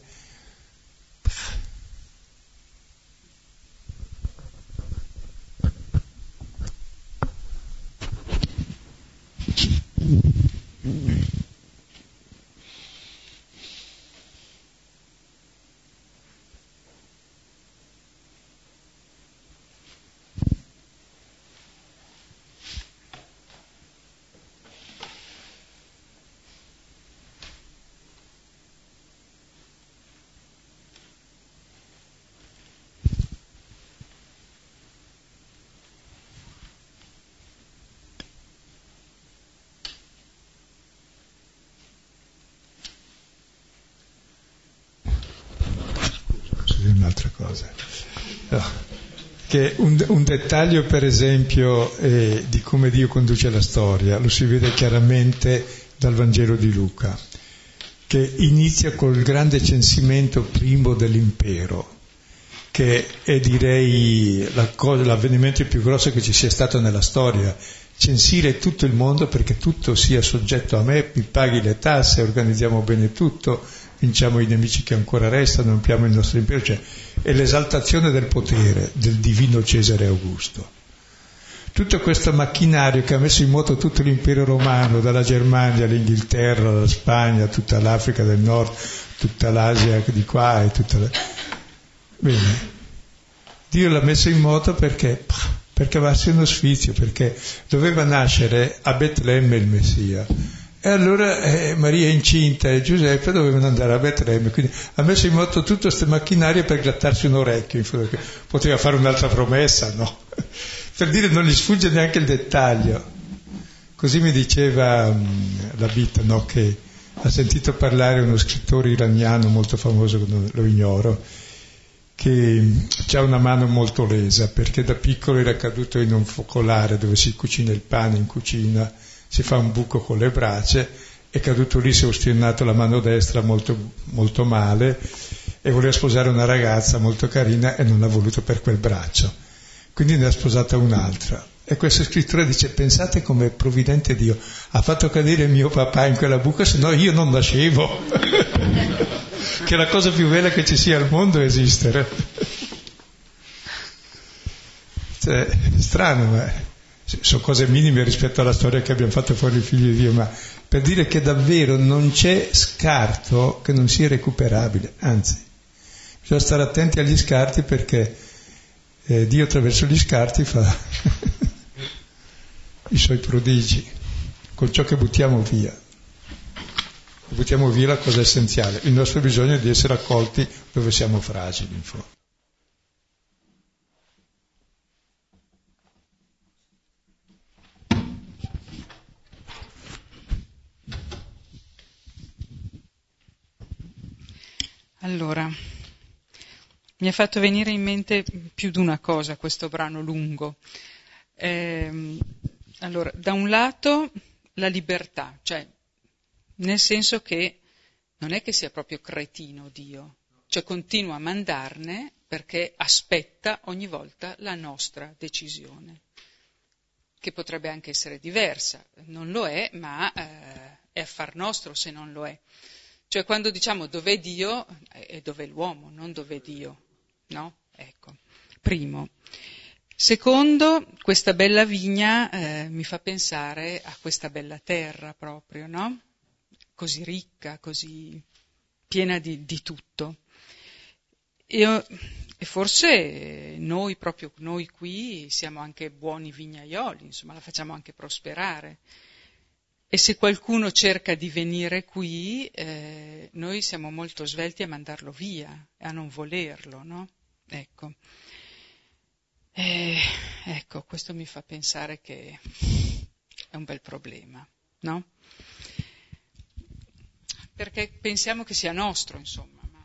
un'altra cosa. No. Che un, un dettaglio, per esempio, eh, di come Dio conduce la storia, lo si vede chiaramente dal Vangelo di Luca, che inizia col grande censimento primo dell'impero, che è, direi, la cosa, l'avvenimento più grosso che ci sia stato nella storia. Censire tutto il mondo perché tutto sia soggetto a me, mi paghi le tasse, organizziamo bene tutto, vinciamo i nemici che ancora restano, ampliamo il nostro impero, cioè è l'esaltazione del potere del divino Cesare Augusto. Tutto questo macchinario che ha messo in moto tutto l'impero romano, dalla Germania all'Inghilterra, alla Spagna, tutta l'Africa del Nord, tutta l'Asia di qua e tutta la... Bene, Dio l'ha messo in moto perché... perché va a essere uno sfizio, perché doveva nascere a Betlemme il Messia. E allora eh, Maria è incinta e Giuseppe dovevano andare a Betlemme, quindi ha messo in moto tutto questo macchinario per grattarsi un orecchio. Poteva fare un'altra promessa, no? Per dire, non gli sfugge neanche il dettaglio. Così mi diceva um, la Vita, no? Che ha sentito parlare uno scrittore iraniano molto famoso, lo ignoro, che ha una mano molto lesa perché da piccolo era caduto in un focolare dove si cucina il pane in cucina, si fa un buco con le braccia, è caduto lì, si è ustionato la mano destra molto, molto male, e voleva sposare una ragazza molto carina e non l'ha voluto per quel braccio, quindi ne ha sposata un'altra. E questo scrittore dice: pensate com'è provvidente Dio, ha fatto cadere mio papà in quella buca, se no io non nascevo. Che la cosa più bella che ci sia al mondo è esistere. Cioè, strano, ma sono cose minime rispetto alla storia che abbiamo fatto fuori i figli di Dio, ma per dire che davvero non c'è scarto che non sia recuperabile, anzi, bisogna stare attenti agli scarti perché eh, Dio attraverso gli scarti fa i suoi prodigi, con ciò che buttiamo via. Buttiamo via la cosa essenziale, il nostro bisogno è di essere accolti dove siamo fragili, in fondo. Allora, mi ha fatto venire in mente più di una cosa questo brano lungo. Eh, allora, da un lato la libertà, cioè nel senso che non è che sia proprio cretino Dio, cioè continua a mandarne perché aspetta ogni volta la nostra decisione, che potrebbe anche essere diversa, non lo è, ma eh, è affar nostro se non lo è. Cioè quando diciamo dov'è Dio, è dov'è l'uomo, non dov'è Dio, no? Ecco, primo. Secondo, questa bella vigna eh, mi fa pensare a questa bella terra proprio, no? Così ricca, così piena di, di tutto. E, e forse noi, proprio noi qui, siamo anche buoni vignaioli, insomma, la facciamo anche prosperare. E se qualcuno cerca di venire qui, eh, noi siamo molto svelti a mandarlo via, a non volerlo, no? Ecco. E, ecco, questo mi fa pensare che è un bel problema, no? Perché pensiamo che sia nostro, insomma, ma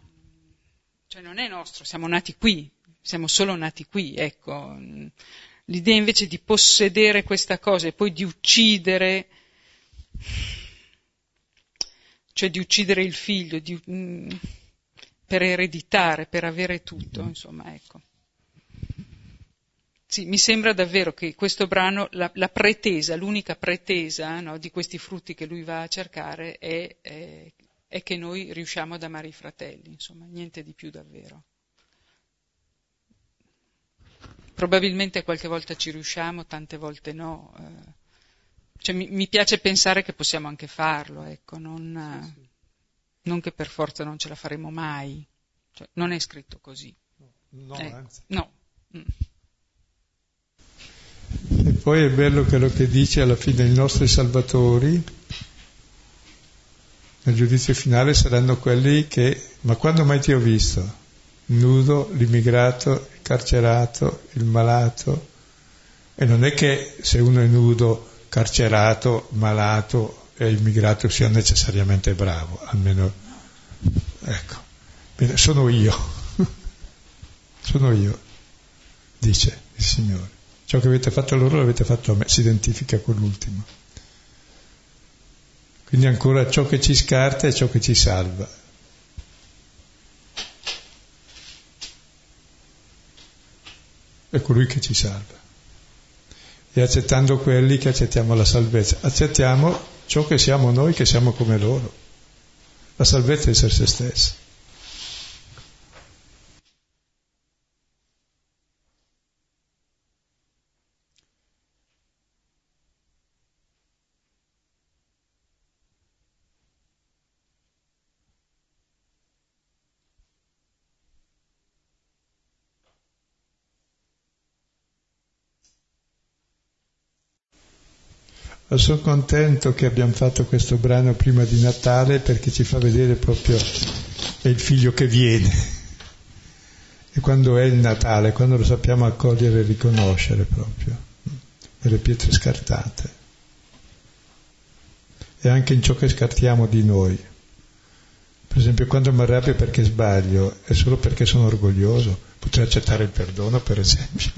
cioè non è nostro, siamo nati qui, siamo solo nati qui, ecco. L'idea invece di possedere questa cosa e poi di uccidere, cioè di uccidere il figlio, di, per ereditare, per avere tutto, insomma, ecco. Sì, mi sembra davvero che questo brano, la, la pretesa, l'unica pretesa, no, di questi frutti che lui va a cercare è, è, è che noi riusciamo ad amare i fratelli, insomma, niente di più davvero. Probabilmente qualche volta ci riusciamo, tante volte no. Cioè, mi, mi piace pensare che possiamo anche farlo, ecco, non, sì, sì. non che per forza non ce la faremo mai, cioè, non è scritto così. No, ecco. Anzi. No. Mm. E poi è bello quello che dice alla fine: i nostri salvatori nel giudizio finale saranno quelli che, ma quando mai ti ho visto? Nudo, l'immigrato, il carcerato, il malato. E non è che se uno è nudo, carcerato, malato e immigrato sia necessariamente bravo, almeno, ecco, sono io. sono io, dice il Signore. Ciò che avete fatto a loro l'avete fatto a me, si identifica con l'ultimo. Quindi ancora ciò che ci scarta è ciò che ci salva. È colui che ci salva. E accettando quelli che accettiamo la salvezza, accettiamo ciò che siamo noi, che siamo come loro. La salvezza è essere se stessi. Sono contento che abbiamo fatto questo brano prima di Natale, perché ci fa vedere proprio è il figlio che viene, e quando è il Natale, quando lo sappiamo accogliere e riconoscere proprio nelle pietre scartate e anche in ciò che scartiamo di noi. Per esempio, quando mi arrabbio perché sbaglio è solo perché sono orgoglioso, potrei accettare il perdono, per esempio.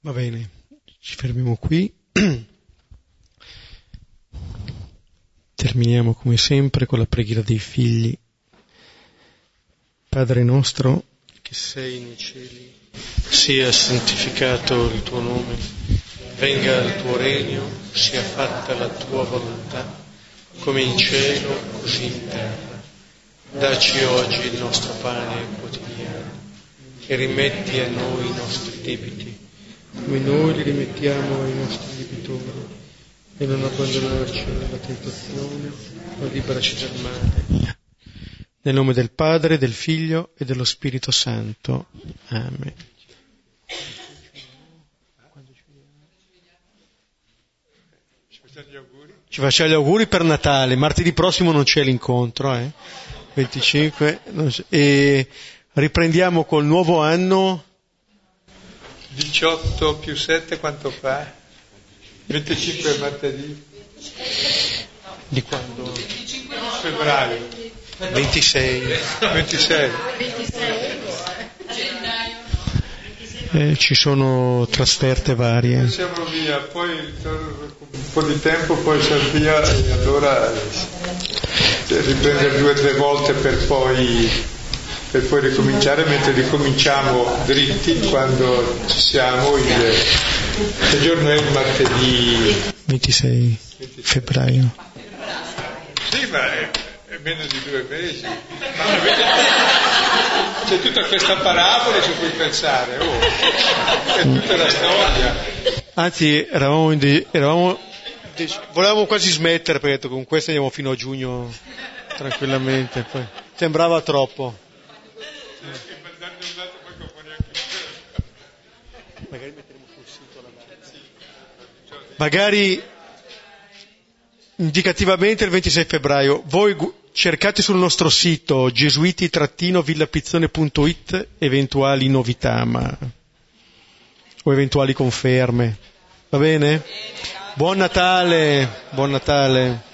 Va bene, ci fermiamo qui, terminiamo come sempre con la preghiera dei figli. Padre nostro, che sei nei cieli, sia santificato il tuo nome, venga il tuo regno, sia fatta la tua volontà, come in cielo, così in terra. Dacci oggi il nostro pane quotidiano, e rimetti a noi i nostri debiti, come noi li rimettiamo ai nostri debitori, e non abbandonarci alla tentazione, ma liberaci dal male. Nel nome del Padre, del Figlio e dello Spirito Santo. Amen. Ci facciamo gli auguri per Natale. Martedì prossimo non c'è l'incontro, eh? venticinque. E riprendiamo col nuovo anno. diciotto più sette quanto fa? venticinque è martedì. Di quando? Febbraio. ventisei. ventisei. Eh, ci sono trasferte varie. Siamo via, poi ritorno un po' di tempo, poi sono via e allora riprendere due o tre volte per poi... per poi ricominciare, mentre ricominciamo dritti quando ci siamo. Il, il giorno è il martedì ventisei, ventisei febbraio. Sì, ma è, è meno di due mesi. C'è tutta questa parabola su cui pensare, oh, è tutta la storia. Anzi, eravamo, in, eravamo volevamo quasi smettere, perché con questo andiamo fino a giugno tranquillamente, poi sembrava troppo. Magari metteremo sul sito la data. Magari indicativamente il ventisei febbraio. Voi gu- cercate sul nostro sito gesuiti trattino villapizzone punto it eventuali novità, ma o eventuali conferme. Va bene? Buon Natale, buon Natale.